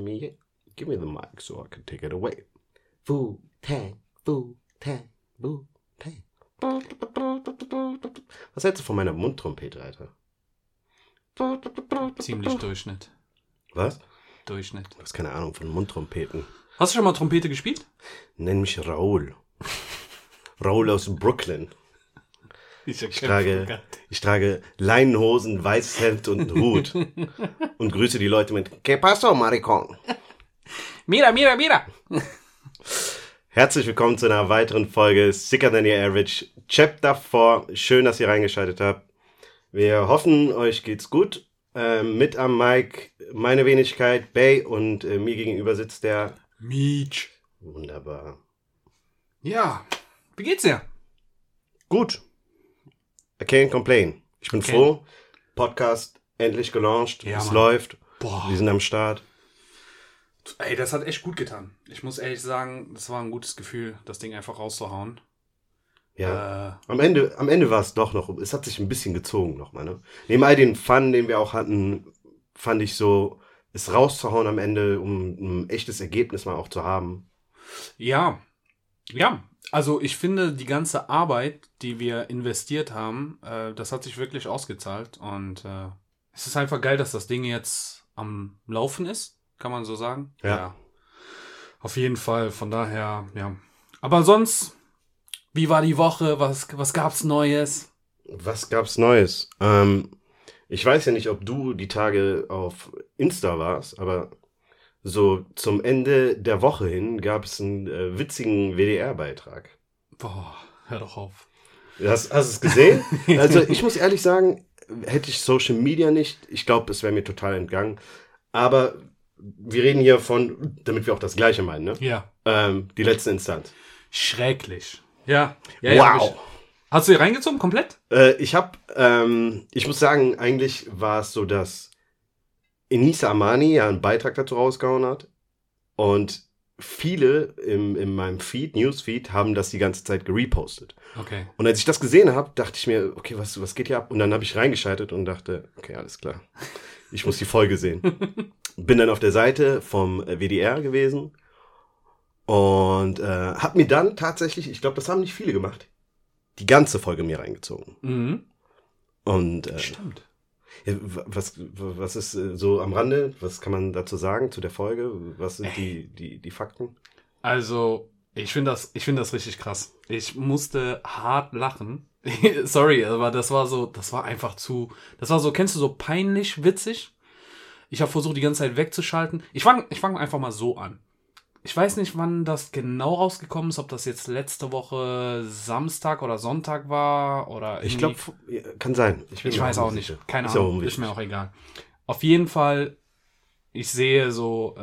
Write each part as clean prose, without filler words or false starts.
me. Give me the mic so I can take it away. Wu-Tang, Wu-Tang, Wu-Tang. Was hältst du von meiner Mundtrompete, Alter? Ziemlich Durchschnitt. Was? Durchschnitt. Du hast keine Ahnung von Mundtrompeten. Hast du schon mal Trompete gespielt? Nenn mich Raoul. Raoul aus Brooklyn. Ich trage Leinenhosen, weißes Hemd und einen Hut. Und grüße die Leute mit ¿Qué pasó, maricón? Mira, mira, mira. Herzlich willkommen zu einer weiteren Folge Sicker than your Average, Chapter 4. Schön, dass ihr reingeschaltet habt. Wir hoffen, euch geht's gut. Mit am Mic meine Wenigkeit, Bay, und mir gegenüber sitzt der Meech. Wunderbar. Ja, wie geht's dir? Gut. I can't complain. Ich bin froh. Podcast endlich gelauncht. Ja, es läuft. Boah. Wir sind am Start. Ey, das hat echt gut getan. Ich muss ehrlich sagen, das war ein gutes Gefühl, das Ding einfach rauszuhauen. Ja. Am Ende war es doch noch. Es hat sich ein bisschen gezogen nochmal, ne? Neben all den Fun, den wir auch hatten, fand ich so, es rauszuhauen am Ende, um ein echtes Ergebnis mal auch zu haben. Ja. Ja. Also ich finde, die ganze Arbeit, die wir investiert haben, das hat sich wirklich ausgezahlt. Und es ist einfach geil, dass das Ding jetzt am Laufen ist, kann man so sagen. Ja. Auf jeden Fall, von daher, ja. Aber sonst, wie war die Woche? Was gab's Neues? Was gab's Neues? Ich weiß ja nicht, ob du die Tage auf Insta warst, aber... So, zum Ende der Woche hin gab es einen witzigen WDR-Beitrag. Boah, hör doch auf. Hast du es gesehen? Also, ich muss ehrlich sagen, hätte ich Social Media nicht, ich glaube, es wäre mir total entgangen. Aber wir reden hier von, damit wir auch das Gleiche meinen, ne? Ja. Die letzte Instanz. Schrecklich. Ja, wow. Hast du hier reingezogen, komplett? Ich muss sagen, eigentlich war es so, dass Enissa Amani ja einen Beitrag dazu rausgehauen hat und viele in meinem Feed, Newsfeed, haben das die ganze Zeit gerepostet. Okay. Und als ich das gesehen habe, dachte ich mir, okay, was geht hier ab? Und dann habe ich reingeschaltet und dachte, okay, alles klar, ich muss die Folge sehen. Bin dann auf der Seite vom WDR gewesen und habe mir dann tatsächlich, ich glaube, das haben nicht viele gemacht, die ganze Folge mir reingezogen. Mhm. Und stimmt. Was ist so am Rande? Was kann man dazu sagen zu der Folge? Was sind die Fakten? Also, ich finde das richtig krass. Ich musste hart lachen. Sorry, aber das war so, kennst du, so peinlich witzig? Ich habe versucht, die ganze Zeit wegzuschalten. Ich fang einfach mal so an. Ich weiß nicht, wann das genau rausgekommen ist, ob das jetzt letzte Woche Samstag oder Sonntag war oder irgendwie. Ich glaube, kann sein. Ich weiß auch nicht. Keine Ahnung, ist mir auch egal. Auf jeden Fall, ich sehe so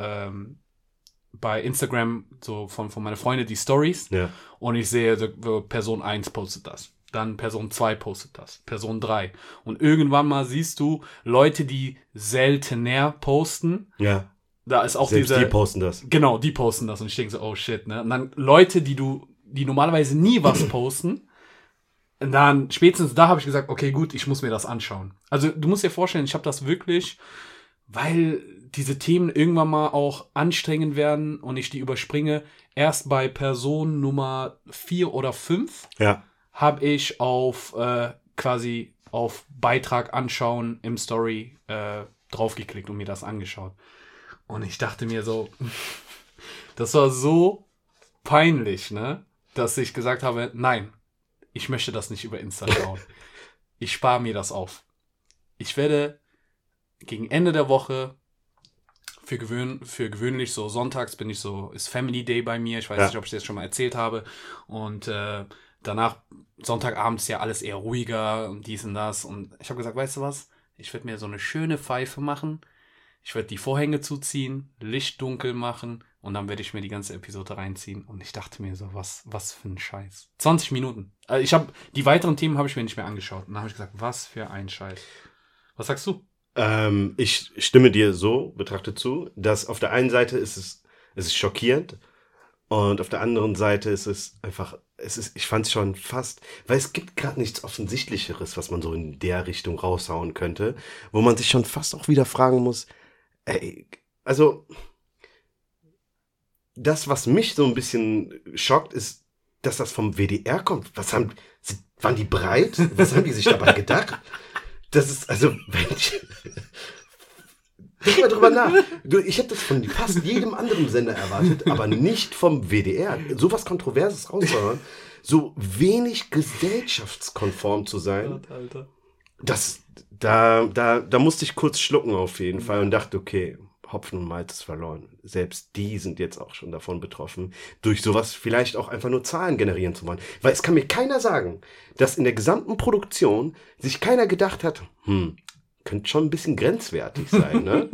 bei Instagram so von meinen Freunden die Stories, ja. Und ich sehe, Person 1 postet das, dann Person 2 postet das, Person 3. Und irgendwann mal siehst du Leute, die seltener posten. Ja. Da ist auch selbst diese... die posten das. Genau, die posten das. Und ich denke so, oh shit, ne? Und dann Leute, die normalerweise nie was posten. Und dann spätestens da habe ich gesagt, okay, gut, ich muss mir das anschauen. Also du musst dir vorstellen, ich habe das wirklich, weil diese Themen irgendwann mal auch anstrengend werden und ich die überspringe. Erst bei Person Nummer 4 oder 5 habe ich auf quasi auf Beitrag anschauen im Story draufgeklickt und mir das angeschaut. Und ich dachte mir so, das war so peinlich, ne, dass ich gesagt habe, nein, ich möchte das nicht über Insta schauen. Ich spare mir das auf. Ich werde gegen Ende der Woche für gewöhnlich so sonntags bin ich so, ist Family Day bei mir. Ich weiß nicht, ob ich das schon mal erzählt habe. Und danach Sonntagabend ist ja alles eher ruhiger und dies und das. Und ich habe gesagt, weißt du was, ich werde mir so eine schöne Pfeife machen. Ich werde die Vorhänge zuziehen, Licht dunkel machen und dann werde ich mir die ganze Episode reinziehen. Und ich dachte mir so, was für ein Scheiß. 20 Minuten. Also die weiteren Themen habe ich mir nicht mehr angeschaut. Und dann habe ich gesagt, was für ein Scheiß. Was sagst du? Ich stimme dir so betrachtet zu, dass auf der einen Seite ist es schockierend und auf der anderen Seite ist es einfach, ich fand es schon fast, weil es gibt gerade nichts Offensichtlicheres, was man so in der Richtung raushauen könnte, wo man sich schon fast auch wieder fragen muss, ey, also, das, was mich so ein bisschen schockt, ist, dass das vom WDR kommt. Waren die breit? Was haben die sich dabei gedacht? Das ist, also, denk mal drüber nach. Ich hätte das von fast jedem anderen Sender erwartet, aber nicht vom WDR. Sowas Kontroverses rauszuhauen, so wenig gesellschaftskonform zu sein. Alter. Da musste ich kurz schlucken auf jeden Fall und dachte, okay, Hopfen und Malz ist verloren. Selbst die sind jetzt auch schon davon betroffen, durch sowas vielleicht auch einfach nur Zahlen generieren zu wollen. Weil es kann mir keiner sagen, dass in der gesamten Produktion sich keiner gedacht hat, könnte schon ein bisschen grenzwertig sein, ne?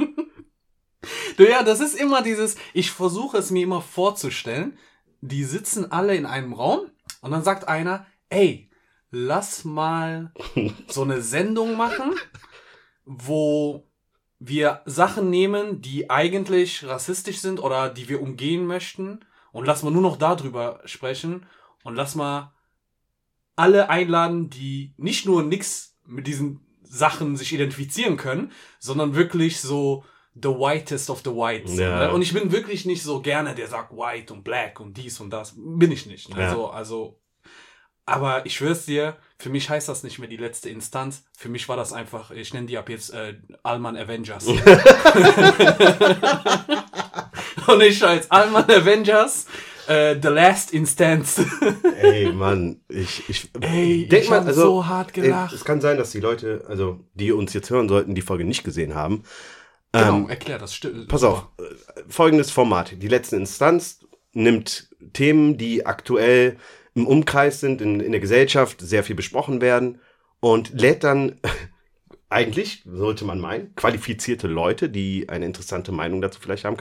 Ja, das ist immer dieses, ich versuche es mir immer vorzustellen, die sitzen alle in einem Raum und dann sagt einer, ey, lass mal so eine Sendung machen, wo wir Sachen nehmen, die eigentlich rassistisch sind oder die wir umgehen möchten, und lass mal nur noch darüber sprechen und lass mal alle einladen, die nicht nur nix mit diesen Sachen sich identifizieren können, sondern wirklich so the whitest of the whites. Ja. Und ich bin wirklich nicht so gerne, der sagt white und black und dies und das. Bin ich nicht. Ja. Also, aber ich schwör's dir, für mich heißt das nicht mehr die letzte Instanz. Für mich war das einfach, ich nenne die ab jetzt Alman Avengers. Und ich als Alman Avengers The Last Instance. Ey, Mann. Ich hab so hart gelacht. Es kann sein, dass die Leute, also die uns jetzt hören sollten, die Folge nicht gesehen haben. Genau, erklär das. Pass auf, folgendes Format. Die letzte Instanz nimmt Themen, die aktuell im Umkreis sind, in der Gesellschaft sehr viel besprochen werden, und lädt dann eigentlich, sollte man meinen, qualifizierte Leute, die eine interessante Meinung dazu vielleicht haben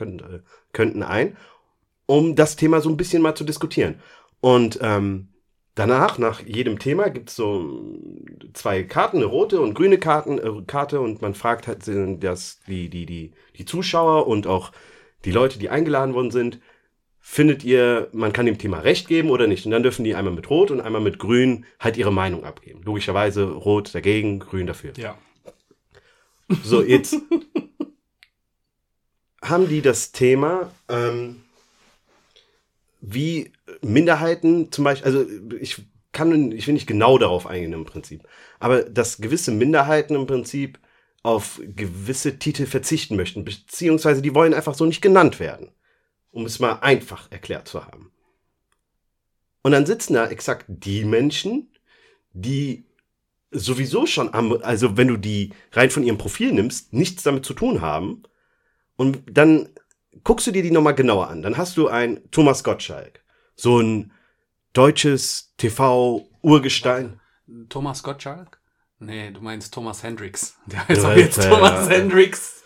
könnten ein, um das Thema so ein bisschen mal zu diskutieren. Und danach, nach jedem Thema, gibt's so zwei Karten, eine rote und grüne Karte, und man fragt halt, dass die Zuschauer und auch die Leute, die eingeladen worden sind, findet ihr, man kann dem Thema Recht geben oder nicht? Und dann dürfen die einmal mit Rot und einmal mit Grün halt ihre Meinung abgeben. Logischerweise Rot dagegen, Grün dafür. Ja. So, jetzt haben die das Thema, wie Minderheiten zum Beispiel, also ich will nicht genau darauf eingehen im Prinzip, aber dass gewisse Minderheiten im Prinzip auf gewisse Titel verzichten möchten, beziehungsweise die wollen einfach so nicht genannt werden. Um es mal einfach erklärt zu haben. Und dann sitzen da exakt die Menschen, die sowieso schon also wenn du die rein von ihrem Profil nimmst, nichts damit zu tun haben. Und dann guckst du dir die nochmal genauer an. Dann hast du einen Thomas Gottschalk. So ein deutsches TV-Urgestein. Thomas Gottschalk? Nee, du meinst Thomas Hendricks. Der heißt auch jetzt Thomas Hendricks.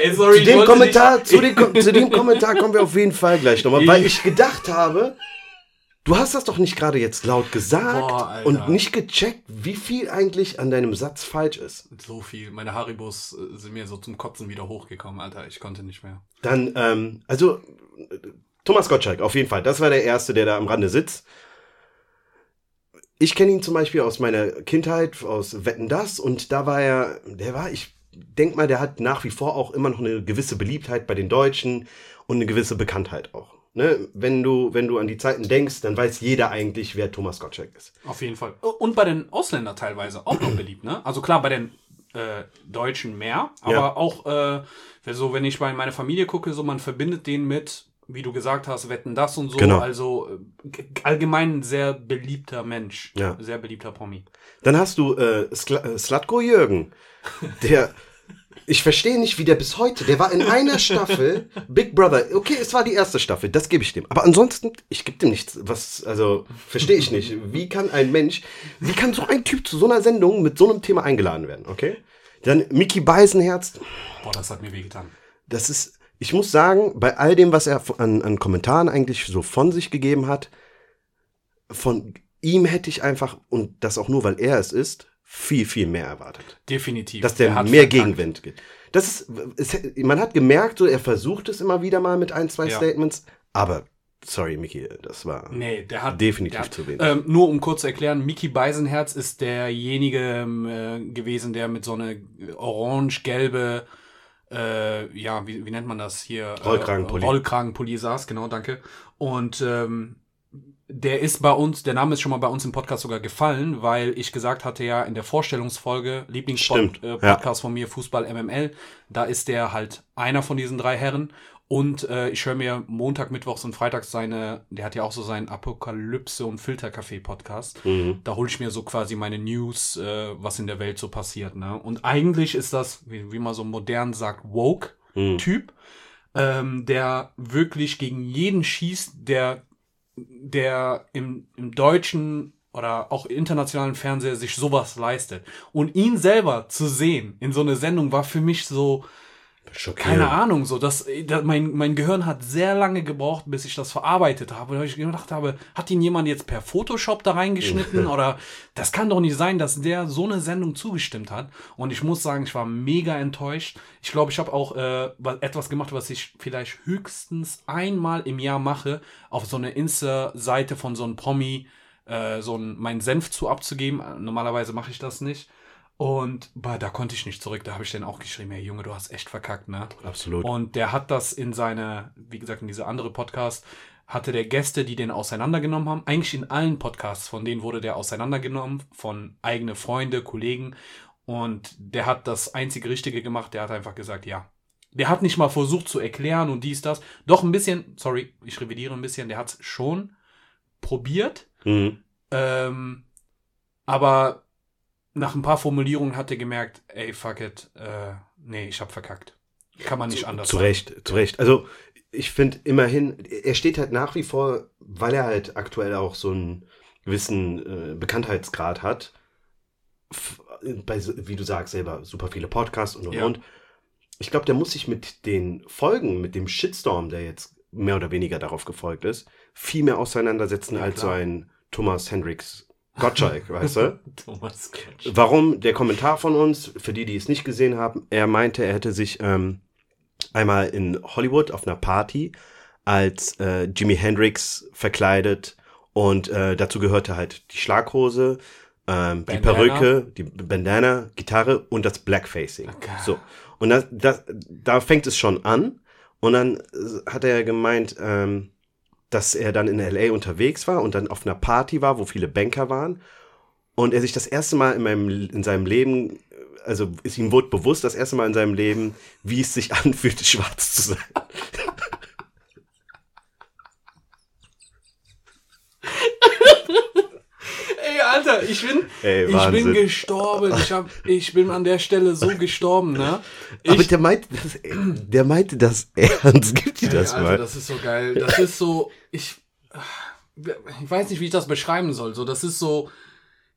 Ey, sorry, zu dem Kommentar kommen wir auf jeden Fall gleich nochmal, weil ich gedacht habe, du hast das doch nicht gerade jetzt laut gesagt. Boah, und nicht gecheckt, wie viel eigentlich an deinem Satz falsch ist. So viel, meine Haribos sind mir so zum Kotzen wieder hochgekommen, Alter, ich konnte nicht mehr. Dann, also Thomas Gottschalk, auf jeden Fall, das war der Erste, der da am Rande sitzt. Ich kenne ihn zum Beispiel aus meiner Kindheit, aus Wetten, dass, und da war er, denk mal, der hat nach wie vor auch immer noch eine gewisse Beliebtheit bei den Deutschen und eine gewisse Bekanntheit auch. Ne? Wenn du an die Zeiten denkst, dann weiß jeder eigentlich, wer Thomas Gottschalk ist. Auf jeden Fall. Und bei den Ausländern teilweise auch noch beliebt, ne? Also klar, bei den Deutschen mehr, aber ja. Auch, so, wenn ich bei meiner Familie gucke, so man verbindet den mit, wie du gesagt hast, Wetten, dass und so. Genau. Also allgemein ein sehr beliebter Mensch. Ja. Sehr beliebter Promi. Dann hast du Zlatko Jürgen. Ich verstehe nicht, wie der bis heute, der war in einer Staffel, Big Brother, okay, es war die erste Staffel, das gebe ich dem. Aber ansonsten, ich gebe dem nichts, verstehe ich nicht. Wie kann so ein Typ zu so einer Sendung mit so einem Thema eingeladen werden, okay? Dann Micky Beisenherz. Boah, das hat mir wehgetan. Das ist, ich muss sagen, bei all dem, was er an Kommentaren eigentlich so von sich gegeben hat, von ihm hätte ich einfach, und das auch nur, weil er es ist, viel, viel mehr erwartet. Definitiv. Dass der mehr Gegenwind gibt. Man hat gemerkt, so, er versucht es immer wieder mal mit ein, zwei Statements, aber sorry, Micky, das war definitiv zu wenig. Nur um kurz zu erklären, Micky Beisenherz ist derjenige gewesen, der mit so einer orange-gelbe wie nennt man das hier? Rollkragenpulli. Rollkragenpulli saß, genau, danke. Und der ist bei uns, der Name ist schon mal bei uns im Podcast sogar gefallen, weil ich gesagt hatte ja in der Vorstellungsfolge, Lieblingspodcast von mir, Fußball MML, da ist der halt einer von diesen drei Herren. Und ich höre mir Montag, Mittwochs und Freitags der hat ja auch so seinen Apokalypse- und Filterkaffee-Podcast. Mhm. Da hole ich mir so quasi meine News, was in der Welt so passiert. Ne? Und eigentlich ist das, wie man so modern sagt, Woke-Typ, der wirklich gegen jeden schießt, der im deutschen oder auch internationalen Fernseher sich sowas leistet. Und ihn selber zu sehen in so eine Sendung war für mich so, schockierend. Keine Ahnung, so dass mein Gehirn hat sehr lange gebraucht, bis ich das verarbeitet habe. Weil ich gedacht habe, hat ihn jemand jetzt per Photoshop da reingeschnitten? Oder das kann doch nicht sein, dass der so eine Sendung zugestimmt hat. Und ich muss sagen, ich war mega enttäuscht. Ich glaube, ich habe auch etwas gemacht, was ich vielleicht höchstens einmal im Jahr mache, auf so eine Insta-Seite von so einem Promi, meinen Senf zu abzugeben. Normalerweise mache ich das nicht. Und da konnte ich nicht zurück, da habe ich dann auch geschrieben, hey Junge, du hast echt verkackt, ne? Absolut. Und der hat das wie gesagt, in diese andere Podcast, hatte der Gäste, die den auseinandergenommen haben. Eigentlich in allen Podcasts von denen wurde der auseinandergenommen, von eigene Freunde, Kollegen. Und der hat das einzige Richtige gemacht, der hat einfach gesagt, ja. Der hat nicht mal versucht zu erklären und dies, das. Doch ein bisschen, sorry, ich revidiere ein bisschen, der hat es schon probiert. Mhm. Aber nach ein paar Formulierungen hat er gemerkt, ey, fuck it, nee, ich hab verkackt. Kann man nicht anders sagen. Zu Recht. Also, ich finde immerhin, er steht halt nach wie vor, weil er halt aktuell auch so einen gewissen Bekanntheitsgrad hat, wie du sagst selber, super viele Podcasts und. Ich glaube, der muss sich mit den Folgen, mit dem Shitstorm, der jetzt mehr oder weniger darauf gefolgt ist, viel mehr auseinandersetzen als so ein Thomas Hendricks Gottschalk, weißt du? Thomas Gottschalk. Warum? Der Kommentar von uns, für die es nicht gesehen haben, er meinte, er hätte sich einmal in Hollywood auf einer Party als Jimi Hendrix verkleidet und dazu gehörte halt die Schlaghose, die Perücke, die Bandana, Gitarre und das Blackfacing. Okay. So. Und da fängt es schon an und dann hat er gemeint, dass er dann in L.A. unterwegs war und dann auf einer Party war, wo viele Banker waren. Und er sich das erste Mal in seinem Leben, also ihm wurde bewusst, das erste Mal in seinem Leben, wie es sich anfühlt, schwarz zu sein. Ey, Alter, ich bin gestorben. Ich bin an der Stelle so gestorben, ne? Aber der meinte das ernst. Gibt dir das mal? Das ist so geil. Das ist so, ich weiß nicht, wie ich das beschreiben soll. So, das ist so,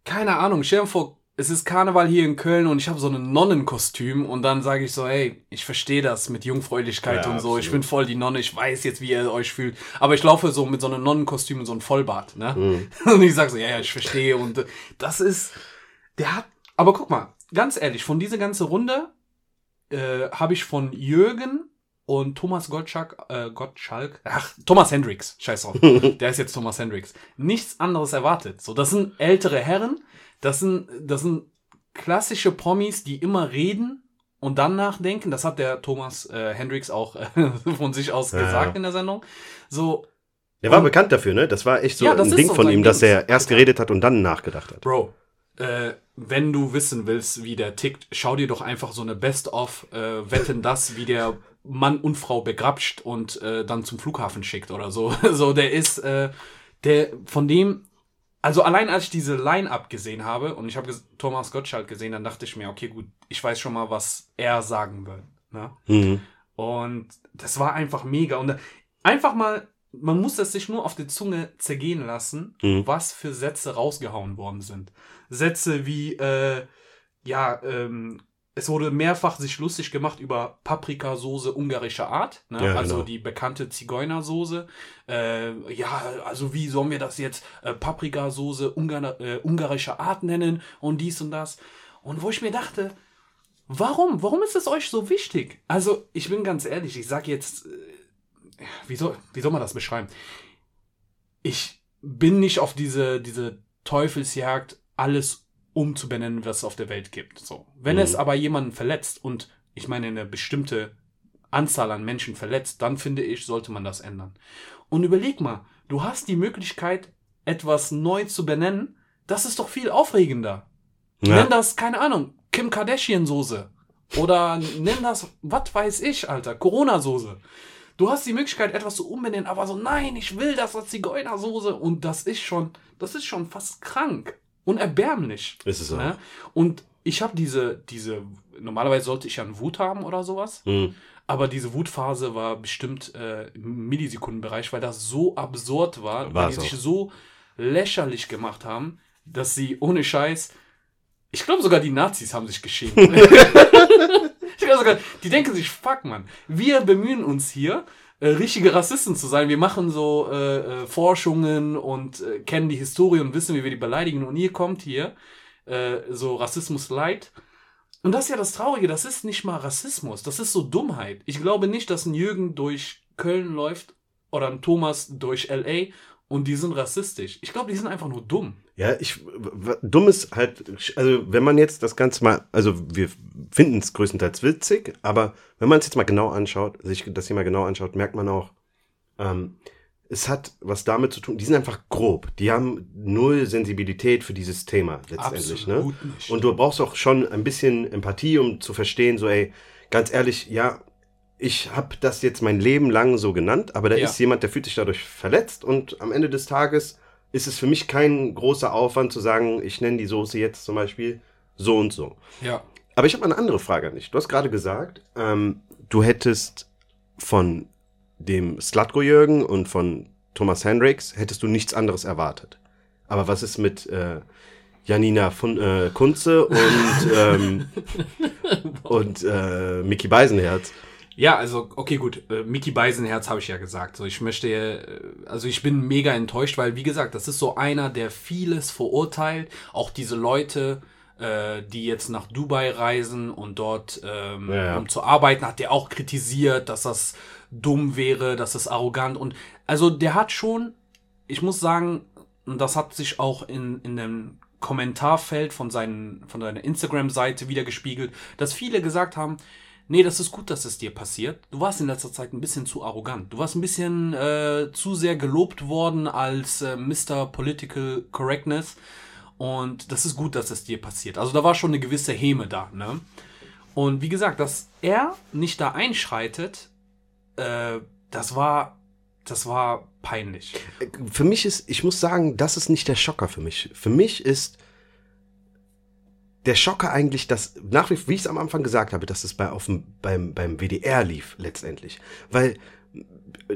keine Ahnung. Stell dir vor, es ist Karneval hier in Köln und ich habe so ein Nonnenkostüm und dann sage ich so, hey, ich verstehe das mit Jungfräulichkeit und so. Absolut. Ich bin voll die Nonne, ich weiß jetzt, wie ihr euch fühlt. Aber ich laufe so mit so einem Nonnenkostüm und so einem Vollbart, ne? Mhm. Und ich sage so, ja, ich verstehe. Und das ist, aber guck mal, ganz ehrlich, von dieser ganzen Runde habe ich von Jürgen und Thomas Thomas Hendricks, scheiß drauf, der ist jetzt Thomas Hendricks, nichts anderes erwartet. So, das sind ältere Herren, das sind klassische Promis, die immer reden und dann nachdenken. Das hat der Thomas Hendricks auch von sich aus gesagt in der Sendung. So, der war bekannt dafür, ne? Das war echt so ein Ding von ihm, dass er erst geredet hat und dann nachgedacht hat. Bro, wenn du wissen willst, wie der tickt, schau dir doch einfach so eine Best-of Wetten das, wie der Mann und Frau begrapscht und dann zum Flughafen schickt oder so. So, der ist, also allein als ich diese Line-Up gesehen habe und ich habe Thomas Gottschalk gesehen, dann dachte ich mir, okay, gut, ich weiß schon mal, was er sagen wird. Ne? Mhm. Und das war einfach mega. Und einfach mal, man muss das sich nur auf die Zunge zergehen lassen, was für Sätze rausgehauen worden sind. Sätze wie, es wurde mehrfach sich lustig gemacht über Paprikasoße ungarischer Art, ne? Ja, also genau. Die bekannte Zigeunersoße. Also wie sollen wir das jetzt Paprikasoße ungarischer Art nennen und dies und das. Und wo ich mir dachte, warum ist es euch so wichtig? Also ich bin ganz ehrlich, ich sage jetzt, wie soll man das beschreiben? Ich bin nicht auf diese Teufelsjagd, alles umzubenennen, was es auf der Welt gibt. So. Wenn es aber jemanden verletzt und ich meine eine bestimmte Anzahl an Menschen verletzt, dann finde ich, sollte man das ändern. Und überleg mal, du hast die Möglichkeit, etwas neu zu benennen, das ist doch viel aufregender. Ja. Nenn das, keine Ahnung, Kim Kardashian-Soße. Oder nenn das, was weiß ich, Alter, Corona-Soße. Du hast die Möglichkeit, etwas zu umbenennen, aber so, nein, ich will das als Zigeunersoße. Und das ist schon fast krank und erbärmlich. Ist es so. Ne? Und ich habe diese, normalerweise sollte ich ja einen Wut haben oder sowas, aber diese Wutphase war bestimmt im Millisekundenbereich, weil das so absurd war, weil die sich so lächerlich gemacht haben, dass sie ohne Scheiß, ich glaube sogar die Nazis haben sich geschämt. Die denken sich, fuck, Mann, wir bemühen uns hier, richtige Rassisten zu sein. Wir machen so Forschungen und kennen die Historie und wissen, wie wir die beleidigen. Und ihr kommt hier, so Rassismus light. Und das ist ja das Traurige, das ist nicht mal Rassismus, das ist so Dummheit. Ich glaube nicht, dass ein Jürgen durch Köln läuft oder ein Thomas durch L.A., und die sind rassistisch. Ich glaube, die sind einfach nur dumm. Ja, dumm ist halt, also wenn man jetzt das Ganze mal, also wir finden es größtenteils witzig, aber wenn man es jetzt mal genau anschaut, sich das hier mal genau anschaut, merkt man auch, es hat was damit zu tun, die sind einfach grob. Die haben null Sensibilität für dieses Thema letztendlich. Absolut ne? nicht. Und du brauchst auch schon ein bisschen Empathie, um zu verstehen, so ey, ganz ehrlich, ja, ich habe das jetzt mein Leben lang so genannt, aber da ist jemand, der fühlt sich dadurch verletzt und am Ende des Tages ist es für mich kein großer Aufwand zu sagen, ich nenne die Soße jetzt zum Beispiel so und so. Ja. Aber ich habe eine andere Frage an dich. Du hast gerade gesagt, du hättest von dem Zlatko Jürgen und von Thomas Hendricks hättest du nichts anderes erwartet. Aber was ist mit Janina Kunze und, und Micky Beisenherz? Ja, also, okay, gut, Micky Beisenherz habe ich ja gesagt. So, ich möchte, ich bin mega enttäuscht, weil, wie gesagt, das ist so einer, der vieles verurteilt. Auch diese Leute, die jetzt nach Dubai reisen und dort, um zu arbeiten, hat der auch kritisiert, dass das dumm wäre, dass das arrogant und, also, der hat schon, ich muss sagen, das hat sich auch in dem Kommentarfeld von seiner Instagram-Seite wiedergespiegelt, dass viele gesagt haben, nee, das ist gut, dass es dir passiert. Du warst in letzter Zeit ein bisschen zu arrogant. Du warst ein bisschen zu sehr gelobt worden als Mr. Political Correctness. Und das ist gut, dass es dir passiert. Also da war schon eine gewisse Häme da. Ne? Und wie gesagt, dass er nicht da einschreitet, das war peinlich. Für mich ist, ich muss sagen, das ist nicht der Schocker für mich. Für mich ist der Schocker eigentlich, dass nach wie vor, wie ich es am Anfang gesagt habe, dass es beim WDR lief letztendlich. Weil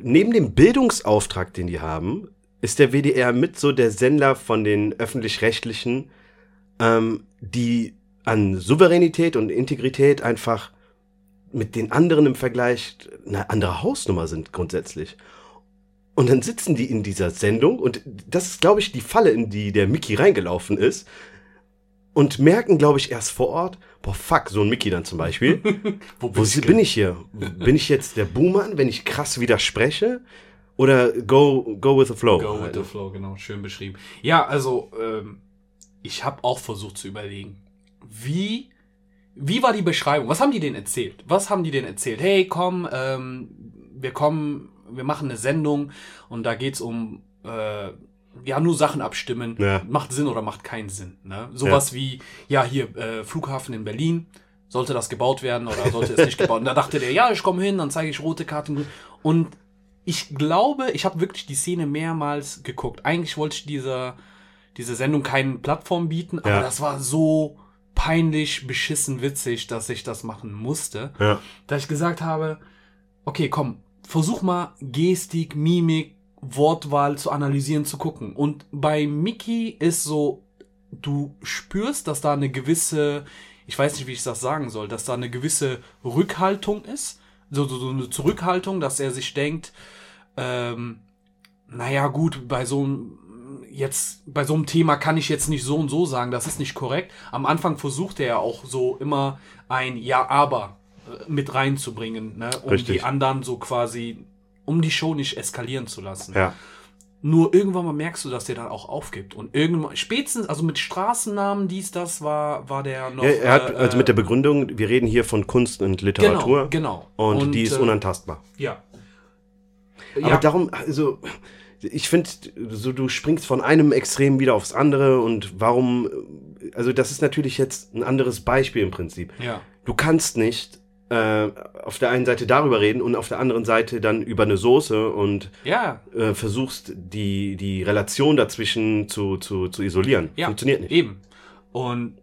neben dem Bildungsauftrag, den die haben, ist der WDR mit so der Sender von den Öffentlich-Rechtlichen, die an Souveränität und Integrität einfach mit den anderen im Vergleich eine andere Hausnummer sind grundsätzlich. Und dann sitzen die in dieser Sendung und das ist, glaube ich, die Falle, in die der Micky reingelaufen ist, und merken, glaube ich, erst vor Ort, boah, fuck, so ein Micky dann zum Beispiel. Wo bin ich hier? Bin ich jetzt der Buhmann, wenn ich krass widerspreche? Oder go with the flow? Go with the flow, genau, schön beschrieben. Ja, also, ich habe auch versucht zu überlegen, wie war die Beschreibung? Was haben die denn erzählt? Hey, komm, wir machen eine Sendung und da geht's um nur Sachen abstimmen, macht Sinn oder macht keinen Sinn. Ne? Sowas wie, Flughafen in Berlin, sollte das gebaut werden oder sollte es nicht gebaut werden? Da dachte der, ja, ich komme hin, dann zeige ich rote Karten. Und ich glaube, ich habe wirklich die Szene mehrmals geguckt. Eigentlich wollte ich diese Sendung keine Plattform bieten, aber das war so peinlich, beschissen, witzig, dass ich das machen musste, dass ich gesagt habe, okay, komm, versuch mal Gestik, Mimik, Wortwahl zu analysieren, zu gucken. Und bei Micky ist so, du spürst, dass da eine gewisse, ich weiß nicht, wie ich das sagen soll, dass da eine gewisse Rückhaltung ist, so eine Zurückhaltung, dass er sich denkt, bei so einem Thema kann ich jetzt nicht so und so sagen, das ist nicht korrekt. Am Anfang versuchte er auch so immer ein Ja-Aber mit reinzubringen, ne? Um die anderen so quasi, um die Show nicht eskalieren zu lassen. Ja. Nur irgendwann mal merkst du, dass der dann auch aufgibt. Und irgendwann, spätestens, also mit Straßennamen, dies, das, war der noch... Ja, er hat, also mit der Begründung, wir reden hier von Kunst und Literatur. Genau. Und die ist unantastbar. Ja. Aber darum, also, ich finde, so du springst von einem Extrem wieder aufs andere und warum, also das ist natürlich jetzt ein anderes Beispiel im Prinzip. Ja. Du kannst nicht auf der einen Seite darüber reden und auf der anderen Seite dann über eine Soße und versuchst, die Relation dazwischen zu isolieren. Ja, funktioniert nicht. Eben. Und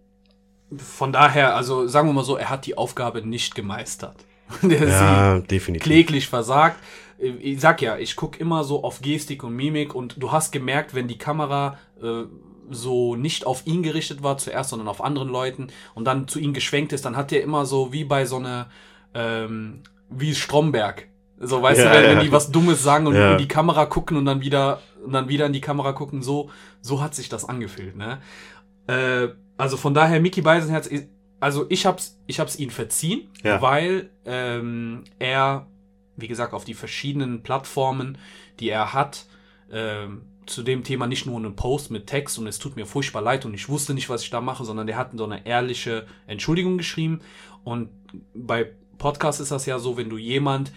von daher, also sagen wir mal so, er hat die Aufgabe nicht gemeistert. Ja, definitiv. Kläglich versagt. Ich sag ja, ich guck immer so auf Gestik und Mimik und du hast gemerkt, wenn die Kamera so nicht auf ihn gerichtet war zuerst, sondern auf anderen Leuten und dann zu ihm geschwenkt ist, dann hat er immer so wie bei so einer, wie Stromberg. So, weißt du, wenn die was Dummes sagen und in die Kamera gucken und dann wieder in die Kamera gucken, so hat sich das angefühlt, ne? Also von daher, Micky Beisenherz, also ich hab's ihn verziehen, weil, er, wie gesagt, auf die verschiedenen Plattformen, die er hat, zu dem Thema nicht nur einen Post mit Text und es tut mir furchtbar leid und ich wusste nicht, was ich da mache, sondern der hat so eine ehrliche Entschuldigung geschrieben. Und bei Podcasts ist das ja so, wenn du jemand